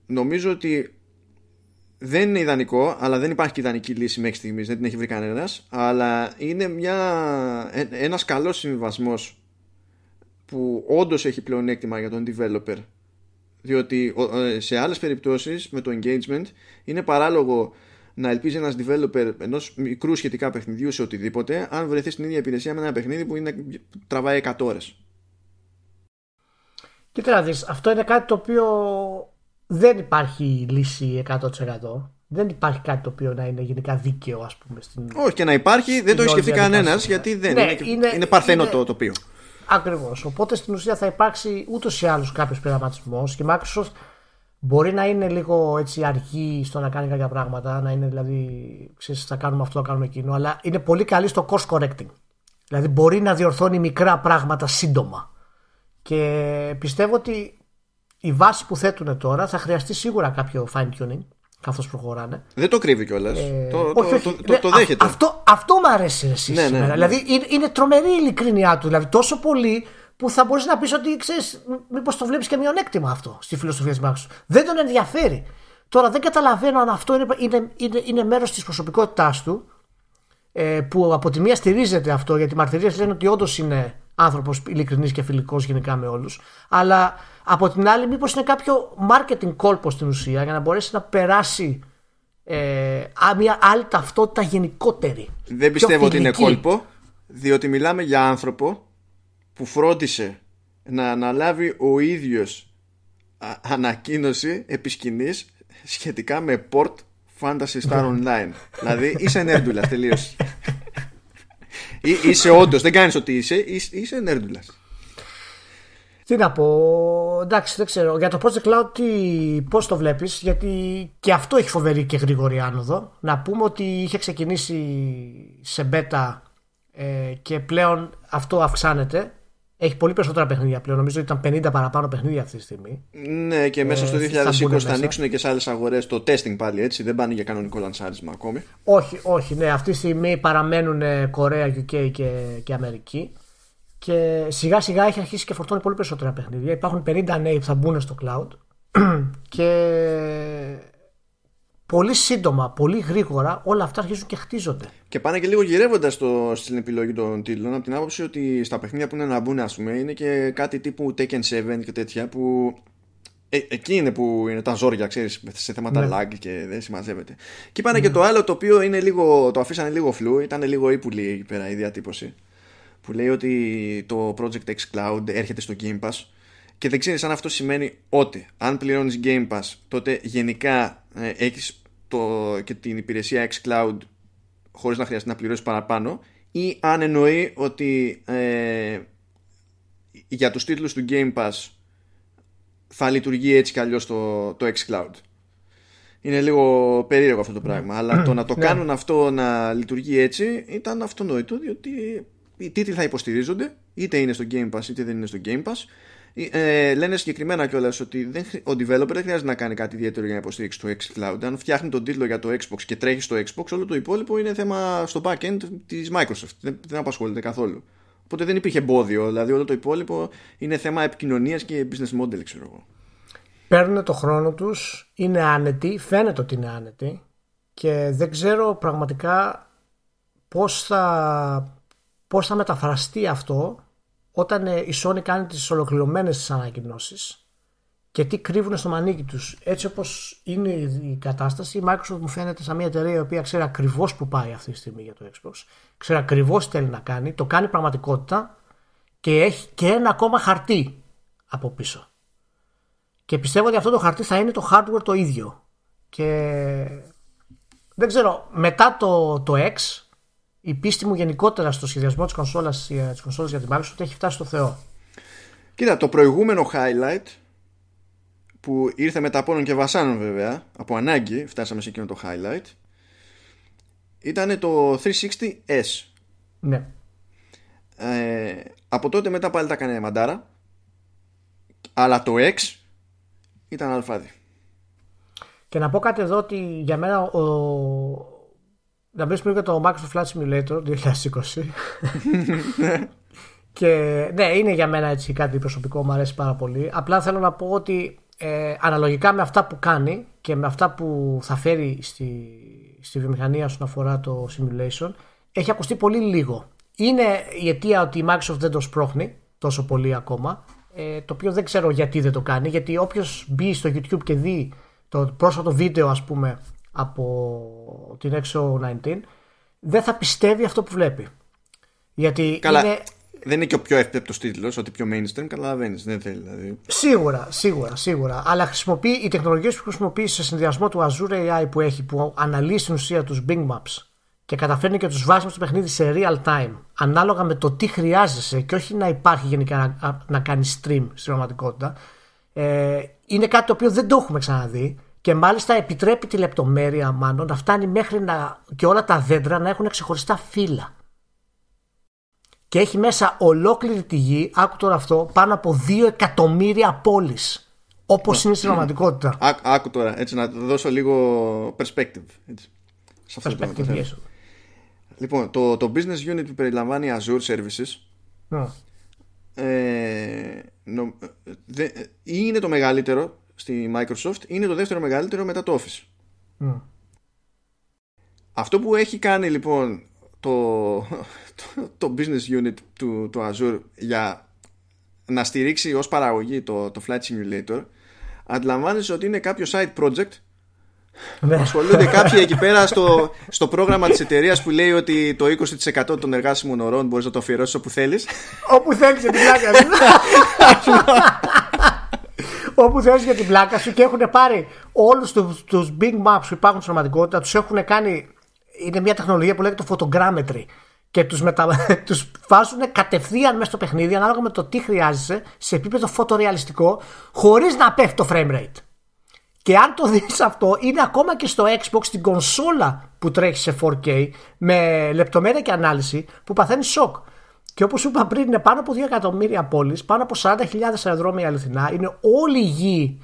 νομίζω ότι δεν είναι ιδανικό, αλλά δεν υπάρχει και ιδανική λύση μέχρι στιγμής, δεν την έχει βρει κανένας. Αλλά είναι μια, ένας καλός συμβιβασμός που όντως έχει πλεονέκτημα για τον developer. Διότι σε άλλες περιπτώσεις με το engagement είναι παράλογο να ελπίζει ένας developer ενός μικρού σχετικά παιχνιδιού σε οτιδήποτε, αν βρεθεί στην ίδια υπηρεσία με ένα παιχνίδι που είναι, τραβάει εκατό ώρες. Κοίτα, δεις, αυτό είναι κάτι το οποίο δεν υπάρχει λύση εκατό τοις εκατό. Δεν υπάρχει κάτι το οποίο να είναι γενικά δίκαιο, ας πούμε. Στην... Όχι, και να υπάρχει στην δεν το έχει σκεφτεί κανένας, γιατί δεν ναι, είναι, είναι, είναι παρθένο είναι... το τοπίο. Ακριβώς. Οπότε στην ουσία θα υπάρξει ούτως ή άλλως κάποιος πειραματισμός και η Microsoft μπορεί να είναι λίγο έτσι αργή στο να κάνει κάποια πράγματα, να είναι δηλαδή, ξέρεις, θα κάνουμε αυτό, θα κάνουμε εκείνο, αλλά είναι πολύ καλή στο course correcting. Δηλαδή μπορεί να διορθώνει μικρά πράγματα σύντομα. Και πιστεύω ότι η βάση που θέτουν τώρα θα χρειαστεί σίγουρα κάποιο fine-tuning καθώς προχωράνε. Δεν το κρύβει κιόλας. Ε, το, το, το, το, το δέχεται. Α, αυτό, αυτό μου αρέσει εσύ ναι, σήμερα. Ναι, ναι. Δηλαδή είναι τρομερή η ειλικρίνειά του. Δηλαδή τόσο πολύ που θα μπορείς να πεις ότι ξέρεις, μήπως το βλέπεις και μειονέκτημα αυτό στη φιλοσοφία της Μάξου. Δεν τον ενδιαφέρει. Τώρα δεν καταλαβαίνω αν αυτό είναι, είναι, είναι, είναι μέρος της προσωπικότητάς του ε, που από τη μία στηρίζεται αυτό γιατί οι μαρτυρίες λένε ότι όντως είναι άνθρωπος ειλικρινής και φιλικός γενικά με όλους, αλλά από την άλλη μήπως είναι κάποιο marketing κόλπο στην ουσία για να μπορέσει να περάσει ε, μια άλλη ταυτότητα γενικότερη. Δεν πιστεύω ότι είναι κόλπο, διότι μιλάμε για άνθρωπο που φρόντισε να αναλάβει ο ίδιος ανακοίνωση επί σκηνής σχετικά με Port Fantasy Star Online. Δηλαδή είσαι νέρντουλας, τελείωσε. Εί, είσαι όντως, δεν κάνεις ότι είσαι, είσαι, είσαι νέρντουλας. Τι να πω, εντάξει, δεν ξέρω. Για το Project Cloud τι, πώς το βλέπεις, γιατί και αυτό έχει φοβερή και γρήγορη άνοδο. Να πούμε ότι είχε ξεκινήσει σε beta ε, και πλέον αυτό αυξάνεται. Έχει πολύ περισσότερα παιχνίδια πλέον. Νομίζω ότι ήταν πενήντα παραπάνω παιχνίδια αυτή τη στιγμή. Ναι, και μέσα ε, στο δύο χιλιάδες είκοσι θα, θα ανοίξουν και σε άλλες αγορές το testing πάλι, έτσι. Δεν πάνε για κανονικό λανσάρισμα ακόμη. Όχι, όχι. Ναι, αυτή τη στιγμή παραμένουν Κορέα, γιου κέι και, και Αμερική. Και σιγά σιγά έχει αρχίσει και φορτώνει πολύ περισσότερα παιχνίδια. Υπάρχουν πενήντα νέοι που θα μπουν στο cloud. Και πολύ σύντομα, πολύ γρήγορα όλα αυτά αρχίζουν και χτίζονται. Και πάνε και λίγο γυρεύοντας στην επιλογή των τίτλων, από την άποψη ότι στα παιχνίδια που είναι να μπουν, ας πούμε, είναι και κάτι τύπου Tekken σέβεν και τέτοια που ε, εκεί είναι που είναι τα ζόρια, ξέρεις, σε θέματα ναι. lag και δεν συμμαζεύεται. Και πάνε ναι. και το άλλο το οποίο είναι λίγο, το αφήσανε λίγο φλού, ήταν λίγο ύπουλη εκεί πέρα η διατύπωση. Που λέει ότι το Project xCloud έρχεται στο Game Pass. Και δεν ξέρεις αν αυτό σημαίνει ότι αν πληρώνεις Game Pass, τότε γενικά ε, έχεις το, και την υπηρεσία xCloud χωρίς να χρειαστεί να πληρώσεις παραπάνω, ή αν εννοεί ότι ε, για τους τίτλους του Game Pass θα λειτουργεί έτσι κι αλλιώς το, το xCloud. Είναι λίγο περίεργο αυτό το πράγμα, mm. αλλά το να το mm. κάνουν mm. αυτό να λειτουργεί έτσι ήταν αυτονόητο, διότι οι τίτλοι θα υποστηρίζονται, είτε είναι στο Game Pass είτε δεν είναι στο Game Pass. Ε, λένε συγκεκριμένα κιόλας ότι δεν, ο developer δεν χρειάζεται να κάνει κάτι ιδιαίτερο για να υποστηρίξει το xCloud. Αν φτιάχνει τον τίτλο για το Xbox και τρέχει στο Xbox, όλο το υπόλοιπο είναι θέμα στο backend της Microsoft. Δεν, δεν απασχολείται καθόλου. Οπότε δεν υπήρχε εμπόδιο. Δηλαδή, όλο το υπόλοιπο είναι θέμα επικοινωνίας και business model, ξέρω εγώ. Παίρνουν το χρόνο τους, είναι άνετοι, φαίνεται ότι είναι άνετοι και δεν ξέρω πραγματικά πώς θα, πώς θα μεταφραστεί αυτό όταν η Sony κάνει τις ολοκληρωμένες τις ανακοινώσεις και τι κρύβουν στο μανίκι τους. Έτσι όπως είναι η κατάσταση, η Microsoft μου φαίνεται σαν μια εταιρεία η οποία ξέρει ακριβώς που πάει αυτή τη στιγμή για το Xbox, ξέρει ακριβώς τι θέλει να κάνει, το κάνει πραγματικότητα και έχει και ένα ακόμα χαρτί από πίσω. Και πιστεύω ότι αυτό το χαρτί θα είναι το hardware το ίδιο. Και δεν ξέρω, μετά το, το X, η πίστη μου γενικότερα στο σχεδιασμό της κονσόλας, της κονσόλας για την Microsoft ότι έχει φτάσει στο Θεό. Κοίτα, το προηγούμενο highlight που ήρθε μετά πόνων και βασάνων βέβαια, από ανάγκη φτάσαμε σε εκείνο το highlight, ήταν το τριακόσια εξήντα ες. Ναι. Ε, από τότε μετά πάλι τα έκανε μαντάρα, αλλά το X ήταν αλφάδι. Και να πω κάτι εδώ ότι για μένα ο... να μιλήσουμε για το Microsoft Flight Simulator είκοσι είκοσι. Και ναι, είναι για μένα έτσι κάτι προσωπικό, μου αρέσει πάρα πολύ. Απλά θέλω να πω ότι ε, αναλογικά με αυτά που κάνει και με αυτά που θα φέρει στη, στη βιομηχανία όσον αφορά το simulation, έχει ακουστεί πολύ λίγο. Είναι η αιτία ότι η Microsoft δεν το σπρώχνει τόσο πολύ ακόμα, ε, το οποίο δεν ξέρω γιατί δεν το κάνει, γιατί όποιος μπει στο YouTube και δει το πρόσφατο βίντεο, ας πούμε, από την εξ ο δεκαεννιά, δεν θα πιστεύει αυτό που βλέπει. Γιατί καλά, είναι... δεν είναι και ο πιο εύπεπτος τίτλος, ότι πιο mainstream, καταλαβαίνεις, δεν θέλει δηλαδή. Σίγουρα, σίγουρα, σίγουρα. Αλλά χρησιμοποιεί, οι τεχνολογίες που χρησιμοποιεί σε συνδυασμό του Azure έι άι που έχει, που αναλύει στην ουσία τους Bing Maps και καταφέρνει και τους βάζει στο παιχνίδι σε real time, ανάλογα με το τι χρειάζεσαι και όχι να υπάρχει γενικά να, να κάνει stream στην πραγματικότητα. Ε, είναι κάτι το οποίο δεν το έχουμε ξαναδεί και μάλιστα επιτρέπει τη λεπτομέρεια μάλλον να φτάνει μέχρι να, και όλα τα δέντρα να έχουν ξεχωριστά φύλλα. Και έχει μέσα ολόκληρη τη γη, άκου τώρα αυτό, πάνω από δύο εκατομμύρια πόλεις. Όπως είναι στην πραγματικότητα. Άκου τώρα, έτσι να δώσω λίγο perspective. Έτσι. Σε αυτό perspective το yes. Λοιπόν, το, το business unit που περιλαμβάνει Azure Services. Mm. Ε, νο, δε, είναι το μεγαλύτερο στη Microsoft, είναι το δεύτερο μεγαλύτερο μετά το Office. Mm. Αυτό που έχει κάνει λοιπόν το, το, το business unit του, του Azure για να στηρίξει ως παραγωγή το, το Flight Simulator, αντιλαμβάνεσαι ότι είναι κάποιο side project. Ασχολούνται κάποιοι εκεί πέρα στο, στο πρόγραμμα της εταιρείας που λέει ότι το είκοσι τοις εκατό των εργάσιμων ωρών μπορείς να το αφιερώσεις όπου θέλεις. Όπου θέλεις για την πλάκα σου. Όπου θέλεις για την πλάκα σου. Και έχουν πάρει όλους τους, τους big maps που υπάρχουν στην πραγματικότητα, τους έχουν κάνει. Είναι μια τεχνολογία που λέγεται photogrammetry. Και τους, μετα... τους βάζουν κατευθείαν μέσα στο παιχνίδι ανάλογα με το τι χρειάζεσαι σε επίπεδο φωτορεαλιστικό, χωρίς να πέφτει το frame rate. Και αν το δεις αυτό, είναι ακόμα και στο Xbox, στην κονσόλα που τρέχει σε φορ κέι, με λεπτομέρεια και ανάλυση, που παθαίνει σοκ. Και όπως σου είπα πριν, είναι πάνω από δύο εκατομμύρια πόλεις, πάνω από σαράντα χιλιάδες αεροδρόμια αληθινά, είναι όλη η γη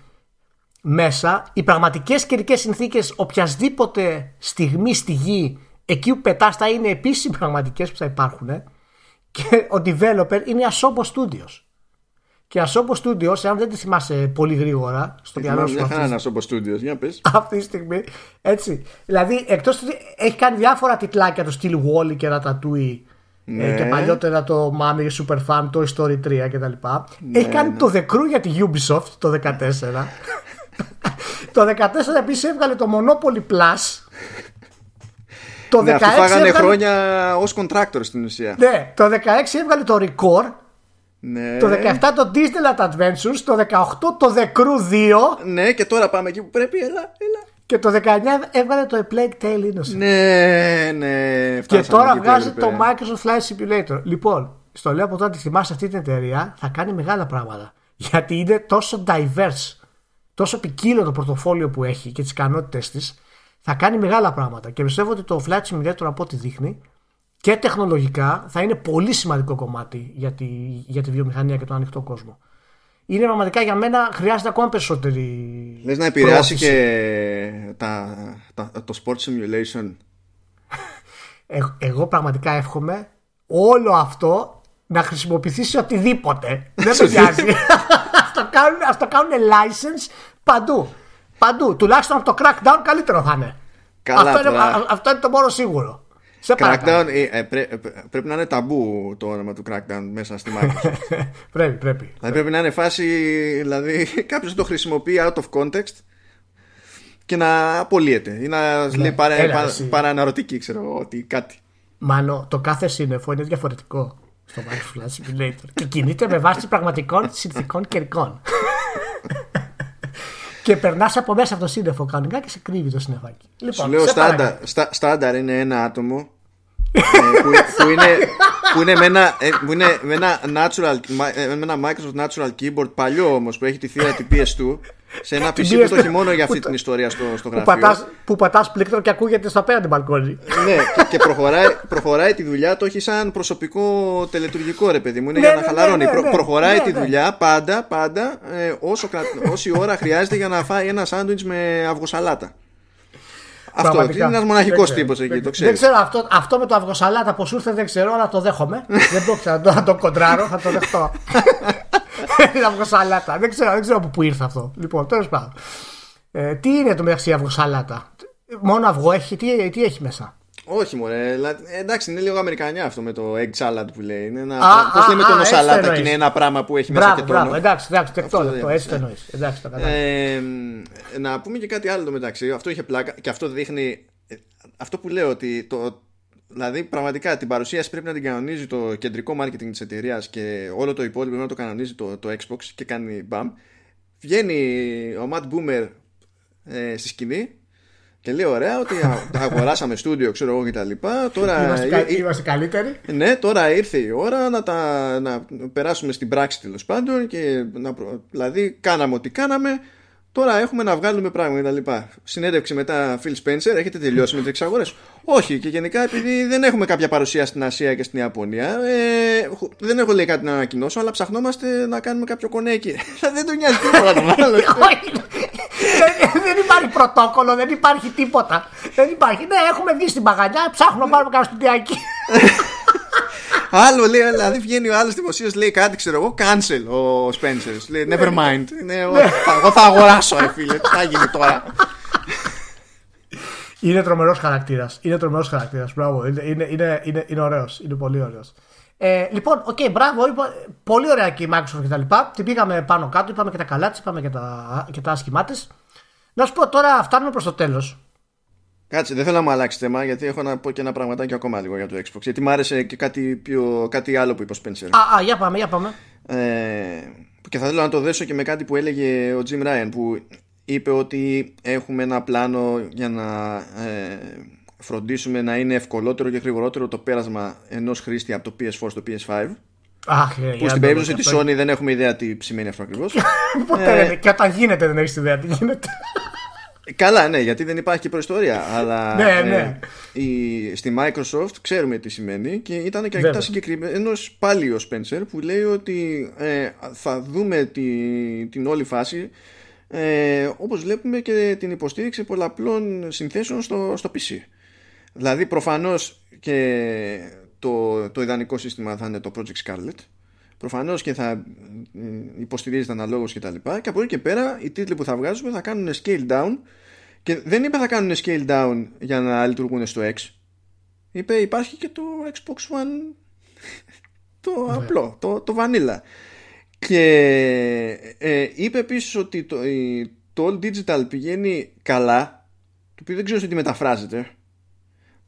μέσα. Οι πραγματικές καιρικές συνθήκες, οποιασδήποτε στιγμή στη γη, εκεί που πετάς, θα είναι επίσης οι πραγματικές που θα υπάρχουν. Και ο developer είναι η Asobo Studios. Και Asobo Studios, εάν δεν τη θυμάσαι πολύ γρήγορα στο διάλογο σου. Αυτή είναι Asobo Studios, για πες. Αυτή τη στιγμή. Έτσι. Δηλαδή, εκτός ότι έχει κάνει διάφορα τιτλάκια του στυλ Wall-E και Ratatouille, ναι. ε, και παλιότερα το Mami Super Fan, το Toy Story τρία κτλ. Ναι, έχει κάνει ναι. το The Crew για τη Ubisoft το δεκατέσσερα. Το δεκατέσσερα επίσης έβγαλε το Monopoly Plus. Το ναι, δεκαέξι αυτοί φάγανε έβγαλε... χρόνια ως contractor στην ουσία. Ναι, το δεκαέξι έβγαλε το Record. Ναι. Το δεκαεπτά το Disneyland Adventures, το δεκαοκτώ το The Crew δύο. Ναι, και τώρα πάμε εκεί που πρέπει, έλα, έλα. Και το δεκαεννιά έβγαλε το A Plague Tale Innocent. Ναι, ναι. Και τώρα βγάζει το Microsoft Flight Simulator. Λοιπόν, στο λέω από τώρα, τη θυμάσαι αυτή την εταιρεία, θα κάνει μεγάλα πράγματα. Γιατί είναι τόσο diverse, τόσο ποικίλο το πορτοφόλιο που έχει και τις ικανότητες της, θα κάνει μεγάλα πράγματα. Και πιστεύω ότι το Flight Simulator, από ό,τι δείχνει, και τεχνολογικά θα είναι πολύ σημαντικό κομμάτι για τη, για τη βιομηχανία και τον ανοιχτό κόσμο. Είναι πραγματικά για μένα, χρειάζεται ακόμα περισσότερη. Λες να επηρεάσει πρόθεση. Και τα, τα, το sport simulation. Ε, εγώ πραγματικά εύχομαι όλο αυτό να χρησιμοποιηθεί σε οτιδήποτε. Δεν με νοιάζει. Ας το κάνουν license παντού. Παντού. Τουλάχιστον από το Crackdown καλύτερο θα είναι. Καλά, αυτό, είναι αυτό είναι το μόνο σίγουρο. Crackdown, ε, ε, πρέ, πρέπει να είναι ταμπού το όνομα του Crackdown μέσα στη Microsoft. Πρέπει, πρέπει. Δηλαδή πρέπει να είναι φάση, δηλαδή κάποιος το χρησιμοποιεί out of context και να απολύεται ή να λέει παρα, παρα, παραναρωτική, ξέρω ότι κάτι. Μάλλον το κάθε σύννεφο είναι διαφορετικό. στο Microsoft Flight Simulator και κινείται με βάση πραγματικών συνθηκών καιρικών. Και περνάς από μέσα από το σύννεφο κανονικά και σε κρύβει το σύννεφάκι. Λοιπόν, σου λέω στάνταρ, στα, στάνταρ είναι ένα άτομο που, που, είναι, που είναι με ένα, που είναι με ένα, natural, με ένα Microsoft Natural Keyboard παλιό όμως που έχει τη θύρα τη πι ες δύο σε ένα πι σι που το έχει μόνο για αυτή την ιστορία στο, στο γραφείο. Που πατάς, που πατάς πλήκτρο και ακούγεται στο απέναντι μπαλκόνι. Ναι, και, και προχωράει, προχωράει τη δουλειά, το έχει σαν προσωπικό τελετουργικό ρε παιδί μου. Είναι ναι, για να ναι, χαλαρώνει. Ναι, ναι, Προ, προχωράει ναι, τη δουλειά ναι. πάντα, πάντα, ε, όσο, όση ώρα χρειάζεται για να φάει ένα σάντουιτς με αυγοσαλάτα. Αυτό είναι ένας μοναχικός τύπος εκεί, το ξέρεις. Δεν ξέρω αυτό, αυτό με το αυγοσαλάτα πως ήρθε δεν ξέρω, αλλά το δέχομαι. Δεν το ξέρω, να το κοντράρω, θα το δεχτώ. Είναι αυγοσαλάτα, δεν ξέρω, δεν ξέρω από πού ήρθε αυτό. Λοιπόν, τέλος πάντων. Ε, τι είναι το μεταξύ αυγοσαλάτα? Μόνο αυγό έχει, τι, τι έχει μέσα? Όχι μωρέ, εντάξει είναι λίγο αμερικανιά αυτό με το egg salad που λέει. Είναι ένα, α, πώς α, λέμε το νοσαλάτα και είναι ένα πράγμα που έχει μπράβο, μέσα και τόνο. Μπράβο, εντάξει, εντάξει, τεκτό λεπτό, έτσι το εννοείς. Εντάξει, το ε, να πούμε και κάτι άλλο το μεταξύ, αυτό είχε πλάκα και αυτό δείχνει, αυτό που λέω ότι το, δηλαδή πραγματικά την παρουσίαση πρέπει να την κανονίζει το κεντρικό marketing της εταιρείας και όλο το υπόλοιπο να το κανονίζει το, το Xbox και κάνει μπαμ. Βγαίνει ο Matt Boomer ε, στη σκηνή και λέει ωραία ότι αγοράσαμε στούντιο ξέρω εγώ και τα λοιπά. Τώρα είμαστε, κα... ή... είμαστε καλύτεροι. Ναι, τώρα ήρθε η ώρα να, τα... να περάσουμε στην πράξη τέλος πάντων και να προ... δηλαδή κάναμε ό,τι κάναμε. Τώρα έχουμε να βγάλουμε πράγματα και τα λοιπά. Συνέντευξη μετά Phil Spencer, έχετε τελειώσει με τις εξαγορές? Όχι, και γενικά επειδή δεν έχουμε κάποια παρουσία στην Ασία και στην Ιαπωνία, ε, δεν έχω λέει κάτι να ανακοινώσω, αλλά ψαχνόμαστε να κάνουμε κάποιο κονέκι. Δεν τον νοιάζει τίποτα τον άλλο. Δεν υπάρχει πρωτόκολλο, δεν υπάρχει τίποτα. Δεν υπάρχει. Ναι, έχουμε βγει στην παγανιά, ψάχνουμε να πάρουμε κάποιο στουντιακή. Άλλο λέει, δηλαδή βγαίνει ο άλλος δημοσίως, λέει κάτι, ξέρω εγώ, cancel ο Spencer. Λέει, never mind. Ναι, εγώ θα αγοράσω, ρε φίλε, τι θα γίνει τώρα. Είναι τρομερός χαρακτήρας. Είναι τρομερός χαρακτήρας. Μπράβο. Είναι, είναι, είναι, είναι, είναι ωραίος. Είναι πολύ ωραίος. Ε, λοιπόν, οκ, okay, μπράβο. Λοιπόν, πολύ ωραία και η Microsoft και τα λοιπά. Την πήγαμε πάνω κάτω, είπαμε και τα καλά της, είπαμε και τα, τα άσχημά της. Να σου πω τώρα, φτάνουμε προς το τέλος. Κάτσε, δεν θέλω να μου αλλάξει θέμα, γιατί έχω να πω και ένα πραγματάκι ακόμα λίγο για το Xbox. Γιατί μου άρεσε και κάτι, πιο, κάτι άλλο που είπε ο Spencer. Α, α, για πάμε, για πάμε. Ε, και θα θέλω να το δέσω και με κάτι που έλεγε ο Jim Ryan, που είπε ότι έχουμε ένα πλάνο για να ε, φροντίσουμε να είναι ευκολότερο και γρηγορότερο το πέρασμα ενός χρήστη από το πι ες φορ στο πι ες φάιβ. Αχ, που στην περίπτωση τη Sony δεν έχουμε ιδέα τι σημαίνει αυτό ακριβώς. Ποτέ, και όταν γίνεται δεν έχεις ιδέα τι γίνεται. Καλά, ναι, γιατί δεν υπάρχει και προϊστορία. Αλλά ναι, ναι. Ε, η, στη Microsoft ξέρουμε τι σημαίνει και ήταν και αρκετά συγκεκριμένος πάλι ο Spencer που λέει ότι ε, θα δούμε τη, την όλη φάση ε, όπως βλέπουμε και την υποστήριξη πολλαπλών συνθέσεων στο, στο πι σι. Δηλαδή προφανώς και το, το ιδανικό σύστημα θα είναι το Project Scarlett. Προφανώς και θα υποστηρίζεται αναλόγως και τα λοιπά. Και από εκεί και πέρα οι τίτλοι που θα βγάζουμε θα κάνουν scale down. Και δεν είπε θα κάνουν scale down για να λειτουργούν στο X. Είπε υπάρχει και το Xbox One το yeah. απλό, το, το vanilla. Και ε, είπε επίσης ότι το, η, το All Digital πηγαίνει καλά. Το οποίο δεν ξέρω σε τι μεταφράζεται.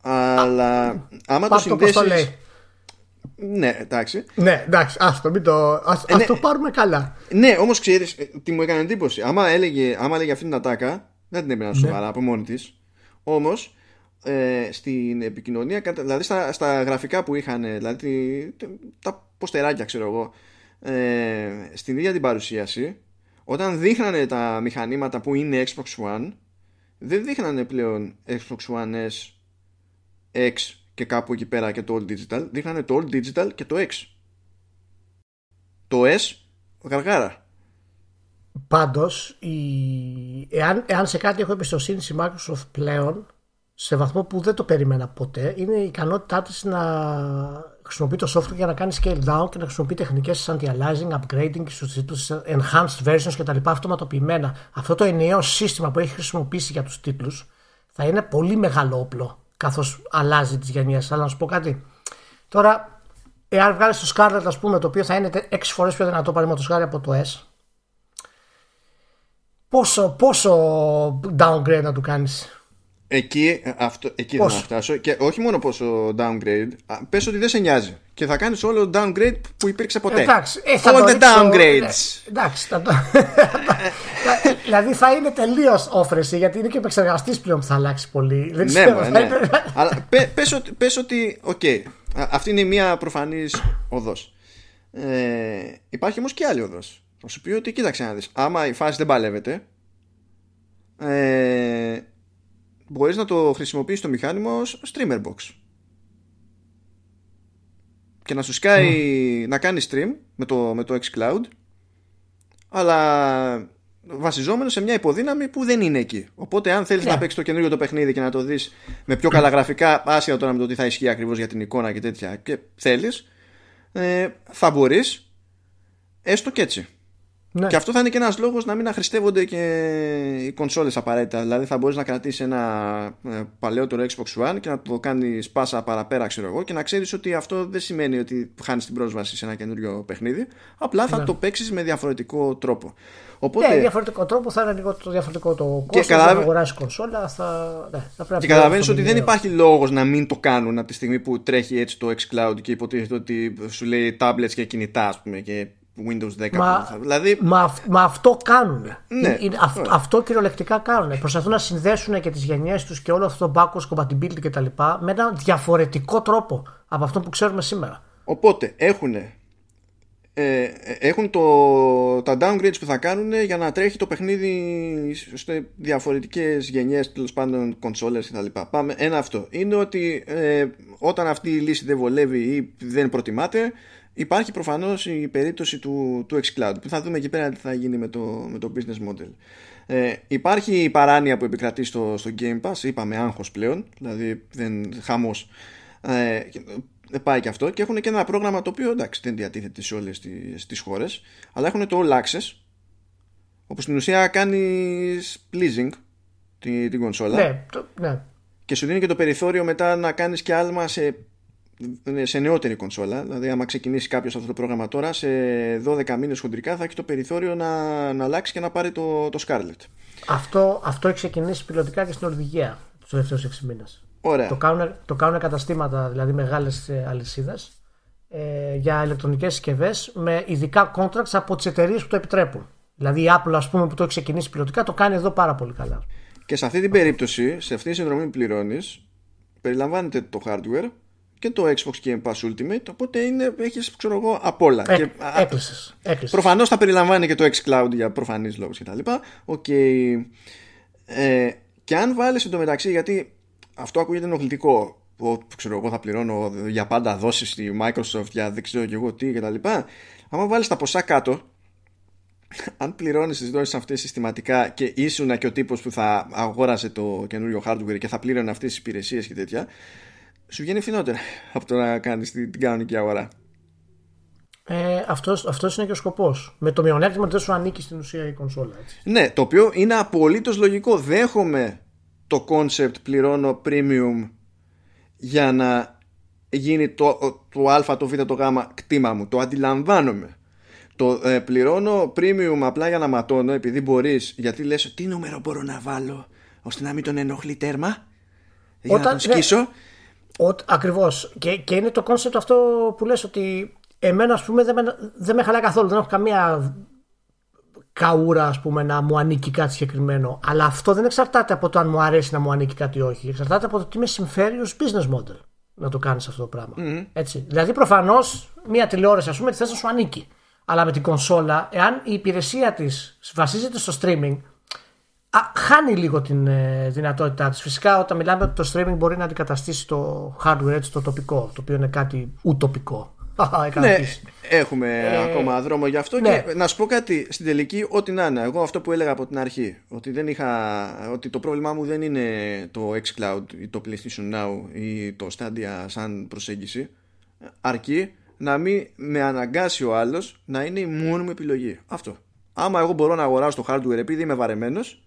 Αλλά α, άμα το συνδέσεις... Ναι, εντάξει. Ναι, εντάξει, άστο, μην το, ας, ε, ας ναι, το πάρουμε καλά. Ναι, όμως ξέρεις τι μου έκανε εντύπωση. Άμα έλεγε, άμα έλεγε αυτή την ατάκα, δεν την έπαιρνα σοβαρά ναι. από μόνη της. Όμως, ε, στην επικοινωνία, δηλαδή στα, στα γραφικά που είχαν, δηλαδή τα ποστεράκια, ξέρω εγώ, ε, στην ίδια την παρουσίαση, όταν δείχνανε τα μηχανήματα που είναι Xbox One, δεν δείχνανε πλέον Xbox One S, X και κάπου εκεί πέρα και το All Digital, δείχνανε το All Digital και το X. Το S γαργάρα. Πάντως η... εάν, εάν σε κάτι έχω εμπιστοσύνη στη Microsoft πλέον, σε βαθμό που δεν το περίμενα ποτέ, είναι η ικανότητά της να χρησιμοποιεί το software για να κάνει scale down και να χρησιμοποιεί τεχνικές anti-aliasing, upgrading, στους enhanced versions και τα λοιπά αυτοματοποιημένα. Αυτό το ενιαίο σύστημα που έχει χρησιμοποιήσει για τους τίτλους θα είναι πολύ μεγάλο όπλο καθώς αλλάζει τις γενιές. Αλλά να σου πω κάτι. Τώρα, εάν βγάλεις το Scarlett, ας πούμε, το οποίο θα είναι έξι φορές πιο δυνατό παραδείγματος χάρη από το S, πόσο, πόσο downgrade να του κάνεις? Εκεί, αυτό, εκεί θα φτάσω. Και όχι μόνο πόσο downgrade, πες ότι δεν σε νοιάζει. Και θα κάνεις όλο το downgrade που υπήρξε ποτέ. Εντάξει, ε, θα all το the ρίξω, downgrades. Ναι, εντάξει. Θα το, δηλαδή θα είναι τελείως όφρεση, γιατί είναι και ο επεξεργαστής πλέον που θα αλλάξει πολύ. Δεν ναι, ξέρω, ναι. Είναι... Αλλά πε, πες, πες ότι, οκ, okay, αυτή είναι μια προφανής οδός. Ε, υπάρχει όμως και άλλη οδός. Θα σου πει ότι κοίταξε να δεις. Άμα η φάση δεν παλεύεται, ε, μπορείς να το χρησιμοποιήσεις το μηχάνημα ως streamer box και να σου σκάει mm. να κάνει stream με το, με το xCloud, αλλά βασιζόμενο σε μια υποδύναμη που δεν είναι εκεί. Οπότε αν θέλεις yeah. να παίξεις το καινούργιο το παιχνίδι και να το δεις με πιο καλά γραφικά, άσχετα τώρα με το τι θα ισχύει ακριβώς για την εικόνα και τέτοια, και θέλεις, ε, θα μπορείς έστω και έτσι. Ναι. Και αυτό θα είναι και ένας λόγος να μην αχρηστεύονται και οι κονσόλες απαραίτητα. Δηλαδή θα μπορείς να κρατήσεις ένα παλαιότερο Xbox One και να το κάνεις πάσα παραπέρα, ξέρω εγώ, και να ξέρεις ότι αυτό δεν σημαίνει ότι χάνεις την πρόσβαση σε ένα καινούριο παιχνίδι. Απλά θα ναι. το παίξεις με διαφορετικό τρόπο. Οπότε... Ναι, διαφορετικό τρόπο θα είναι λίγο το διαφορετικό το κόστος. Καταλαβα... Θα αγοράσεις κονσόλα, θα... Ναι, θα πρέπει. Και καταλαβαίνεις ότι δεν υπάρχει λόγος να μην το κάνουν από τη στιγμή που τρέχει έτσι το xCloud και υποτίθεται ότι σου λέει tablets και κινητά, ας πούμε. Και... Windows δέκα. Μα, δηλαδή... μα, μα αυτό κάνουν. Ναι, είναι, αυ, yeah. Αυτό κυριολεκτικά κάνουν. Προσπαθούν να συνδέσουν και τις γενιές τους και όλο αυτό το backwards compatibility και τα λοιπά με έναν διαφορετικό τρόπο από αυτό που ξέρουμε σήμερα. Οπότε έχουν, ε, έχουν το, τα downgrades που θα κάνουν για να τρέχει το παιχνίδι σε διαφορετικές γενιές, τέλος πάντων κονσόλες κτλ. Πάμε. Ένα αυτό. Είναι ότι ε, όταν αυτή η λύση δεν βολεύει ή δεν προτιμάται, υπάρχει προφανώς η περίπτωση του, του xCloud, που θα δούμε εκεί πέρα τι θα γίνει με το, με το business model. Ε, υπάρχει η παράνοια που επικρατεί στο, στο Game Pass, είπαμε άγχος πλέον, δηλαδή δεν, χαμός. Ε, πάει και αυτό, και έχουν και ένα πρόγραμμα το οποίο εντάξει δεν διατίθεται σε όλες τις, τις χώρες, αλλά έχουν το All Access, όπου στην ουσία κάνεις leasing την, την κονσόλα. Ναι, το, ναι. Και σου δίνει και το περιθώριο μετά να κάνεις και άλμα σε... σε νεότερη κονσόλα. Δηλαδή άμα ξεκινήσει κάποιος αυτό το πρόγραμμα τώρα, σε δώδεκα μήνες χοντρικά θα έχει το περιθώριο να, να αλλάξει και να πάρει το, το Scarlett. Αυτό, αυτό έχει ξεκινήσει πιλωτικά και στην Νορβηγία τους τελευταίους έξι μήνες. Ωραία. Το κάνουν, το κάνουν καταστήματα, δηλαδή μεγάλες αλυσίδες, ε, για ηλεκτρονικές συσκευές με ειδικά contracts από τις εταιρείες που το επιτρέπουν. Δηλαδή η Apple, ας πούμε, που το έχει ξεκινήσει πιλωτικά, το κάνει εδώ πάρα πολύ καλά. Και σε αυτή την περίπτωση, σε αυτή τη συνδρομή που πληρώνεις, περιλαμβάνεται το hardware και το Xbox Game Pass Ultimate, οπότε είναι, έχεις, ξέρω εγώ, απ' όλα. Έ, και, έκλεισες, έκλεισες. Προφανώς θα περιλαμβάνει και το xCloud για προφανείς λόγους κτλ. Okay. Ε, και αν βάλεις εντωμεταξύ, γιατί αυτό ακούγεται ενοχλητικό, που ξέρω εγώ θα πληρώνω για πάντα δόσεις στη Microsoft, για δεν ξέρω και εγώ τι κτλ. Άμα βάλεις τα ποσά κάτω, αν πληρώνεις τις δόσεις αυτές συστηματικά και ήσουν και ο τύπος που θα αγόρασε το καινούριο hardware και θα πλήρωνε αυτές τις υπηρεσίες και τέτοια, σου βγαίνει φθηνότερα από το να κάνεις την κανονική αγορά. Ε, αυτός, αυτός είναι και ο σκοπός. Με το μειονέκτημα ότι δεν σου ανήκει στην ουσία η κονσόλα. Έτσι. Ναι, το οποίο είναι απολύτως λογικό. Δέχομαι το concept πληρώνω premium για να γίνει το, το α, το β, το γ κτήμα μου. Το αντιλαμβάνομαι. Το ε, πληρώνω premium απλά για να ματώνω, επειδή μπορείς, γιατί λες τι νούμερο μπορώ να βάλω ώστε να μην τον ενοχλεί τέρμα. Για όταν, να τον σκίσω. Ναι. Ακριβώς. Και, και είναι το κόνσεπτ αυτό που λες, ότι εμένα, ας πούμε, δεν με, δεν με χαλάει καθόλου. Δεν έχω καμία καούρα, ας πούμε, να μου ανήκει κάτι συγκεκριμένο. Αλλά αυτό δεν εξαρτάται από το αν μου αρέσει να μου ανήκει κάτι ή όχι. Εξαρτάται από το τι με συμφέρει ως business model να το κάνεις αυτό το πράγμα. Mm-hmm. Έτσι. Δηλαδή, προφανώς, μία τηλεόραση, ας πούμε, τη θέση να σου ανήκει. Αλλά με την κονσόλα, εάν η υπηρεσία της βασίζεται στο streaming, χάνει λίγο την ε, δυνατότητά της. Φυσικά όταν μιλάμε ότι το streaming μπορεί να αντικαταστήσει το hardware, έτσι, το τοπικό, το οποίο είναι κάτι ουτοπικό. Ναι, έχουμε ε, ακόμα δρόμο γι' αυτό, ναι. Και να σου πω κάτι, στην τελική, ό,τι να είναι, εγώ αυτό που έλεγα από την αρχή, ότι, δεν είχα, ότι το πρόβλημά μου δεν είναι το xCloud ή το PlayStation Now ή το Stadia σαν προσέγγιση, αρκεί να μην με αναγκάσει ο άλλος να είναι η μόνη μου επιλογή. Αυτό. Άμα εγώ μπορώ να αγοράσω το hardware επειδή είμαι βαρεμένος,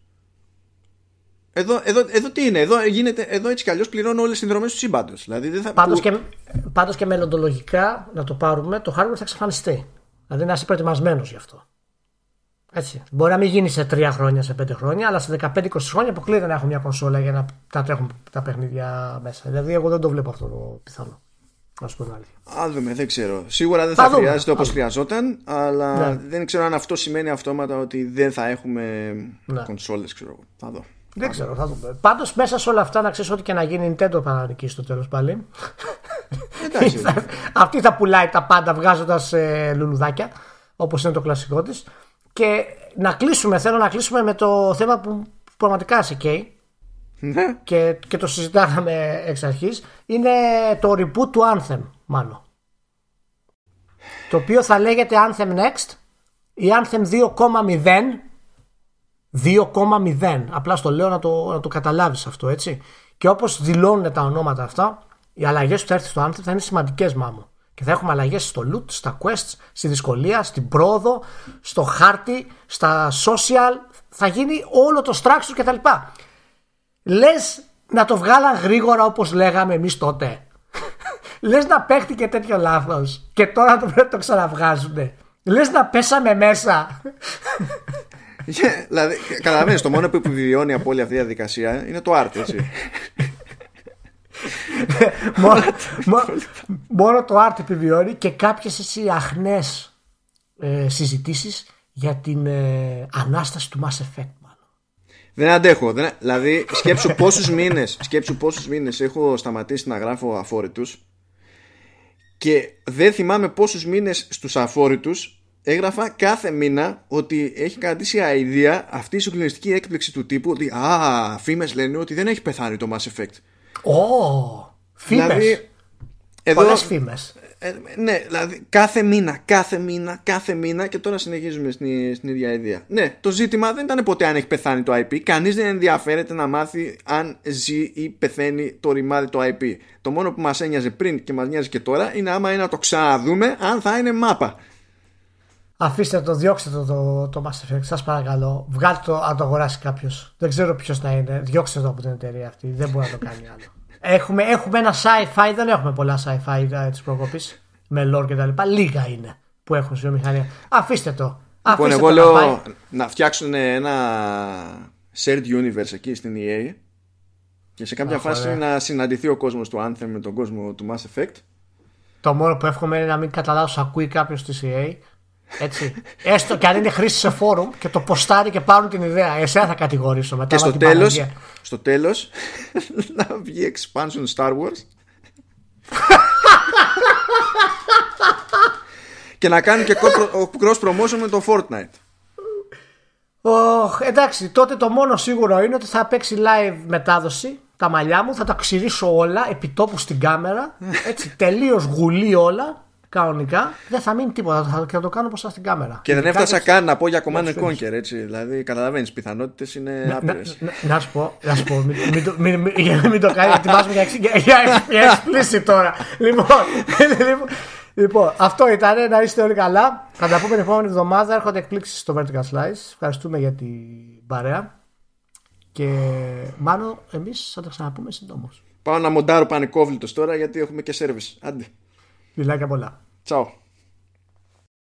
Εδώ, εδώ, εδώ τι είναι, εδώ, γίνεται, εδώ έτσι κι αλλιώς πληρώνω όλες τις συνδρομές του σύμπαντος. Δηλαδή δεν θα... πάντως, που... και, πάντως και μελλοντολογικά, να το πάρουμε, το hardware θα εξαφανιστεί. Δηλαδή να είσαι προετοιμασμένος γι' αυτό. Έτσι. Μπορεί να μην γίνει σε τρία χρόνια, σε πέντε χρόνια, αλλά σε δεκαπέντε είκοσι χρόνια αποκλείεται να έχω μια κονσόλα για να τα τρέχουν τα παιχνίδια μέσα. Δηλαδή, εγώ δεν το βλέπω αυτό το πιθανό. Να σου πω την αλήθεια. Α, δούμε, δεν ξέρω. Σίγουρα δεν θα χρειάζεται όπως χρειαζόταν, αλλά ναι. δεν ξέρω αν αυτό σημαίνει αυτόματα ότι δεν θα έχουμε ναι. κονσόλες. Ξέρω. Θα δω. Δεν ξέρω, θα δούμε. Πάντως μέσα σε όλα αυτά να ξέρεις ότι και να γίνει Nintendo παραδική στο τέλος πάλι. Εντάξει. Αυτή θα πουλάει τα πάντα βγάζοντας ε, λουλουδάκια, όπως είναι το κλασικό της. Και να κλείσουμε, θέλω να κλείσουμε με το θέμα που πραγματικά σε καίει. Ναι. Και, και το συζητάγαμε εξ αρχής. Είναι το reboot του Anthem, μάλλον. Το οποίο θα λέγεται Anthem Next ή Anthem δύο κόμμα μηδέν. Απλά στο λέω να το, να το καταλάβεις αυτό, έτσι. Και όπως δηλώνουν τα ονόματα αυτά, οι αλλαγές που θα έρθει στο Anthem θα είναι σημαντικές, μάμο. Και θα έχουμε αλλαγές στο loot, στα quests, στη δυσκολία, στην πρόοδο, στο χάρτη, στα social. Θα γίνει όλο το structure κτλ. Λες να το βγάλαν γρήγορα όπως λέγαμε εμείς τότε. Λες να παίχτηκε τέτοιο λάθος και τώρα το πρέπει να το ξαναβγάζουνε. Λες να πέσαμε μέσα. Yeah, δηλαδή, καταλαβαίνεις, το μόνο που επιβιώνει από όλη αυτή τη διαδικασία είναι το art, έτσι. μόνο, μόνο, μόνο το art επιβιώνει και κάποιες εσύ αχνές ε, συζητήσεις για την ε, ανάσταση του Mass Effect. Δεν αντέχω. Δεν... Δηλαδή, σκέψου πόσους μήνες, σκέψου πόσους μήνες έχω σταματήσει να γράφω αφόρητους και δεν θυμάμαι πόσους μήνες στους αφόρητους έγραφα κάθε μήνα ότι έχει κρατήσει αηδία αυτή η συγκλονιστική έκπληξη του τύπου ότι «Α, φήμες λένε ότι δεν έχει πεθάνει το Mass Effect». Ω, φήμες. Δηλαδή, εδώ... Πολλές φήμες. Ε, ναι, δηλαδή κάθε μήνα, κάθε μήνα, κάθε μήνα και τώρα συνεχίζουμε στην, στην ίδια ιδέα. Ναι, το ζήτημα δεν ήταν ποτέ αν έχει πεθάνει το άι πι. Κανείς δεν ενδιαφέρεται να μάθει αν ζει ή πεθαίνει το ρημάδι το άι πι. Το μόνο που μας ένοιαζε πριν και μας νοιάζει και τώρα είναι άμα είναι να το ξαναδούμε, αν θα είναι μάπα. Αφήστε το, διώξτε το, το, το Mass Effect, σας παρακαλώ. Βγάλτε το αν το αγοράσει κάποιος. Δεν ξέρω ποιος θα είναι. Διώξτε το από την εταιρεία αυτή. Δεν μπορεί να το κάνει άλλο. Έχουμε, έχουμε ένα sci-fi, δεν έχουμε πολλά sci-fi της προκοπής με lore και τα λοιπά. Λίγα είναι που έχουν στη βιομηχανία. Αφήστε το. Αφήστε λοιπόν, το εγώ λέω να, να φτιάξουν ένα shared universe εκεί στην ι έι και σε κάποια Άχω, φάση ρε. να συναντηθεί ο κόσμος του Anthem με τον κόσμο του Mass Effect. Το μόνο που εύχομαι είναι να μην καταλάβω ακούει κάποιος της ι έι. Έτσι. Έστω και αν είναι χρήση σε φόρουμ και το ποστάρει και πάρουν την ιδέα. Εσένα θα κατηγορήσω μετά. Και στο τέλος, στο τέλος να βγει expansion Star Wars και να κάνουν και cross promotion με το Fortnite. Oh, εντάξει, τότε το μόνο σίγουρο είναι ότι θα παίξει live μετάδοση. Τα μαλλιά μου θα τα ξυρίσω όλα επιτόπου στην κάμερα. Έτσι, τελείως γουλή όλα. Κανονικά δεν θα μείνει τίποτα θα, και θα το κάνω όπως θα στην κάμερα. Και δεν έφτασα έτσι, καν να πω για Command and Conquer, έτσι. Δηλαδή, καταλαβαίνεις, πιθανότητες είναι άπειρες. Να σου πω, να σου πω, μην, μην, μην, μην, μην, μην το κάνει, ετοιμάζουμε για, για, για explicit τώρα. Λοιπόν, λοιπόν, αυτό ήταν, να είστε όλοι καλά. Θα τα πούμε την επόμενη εβδομάδα, έρχονται εκπλήξεις στο Vertical Slice. Ευχαριστούμε για την παρέα. Και μάλλον εμείς θα τα ξαναπούμε συντόμως. Πάω να μοντάρω πανικόβλητος τώρα γιατί έχουμε και service. Άντε. Φιλάκια πολλά. Τσάου.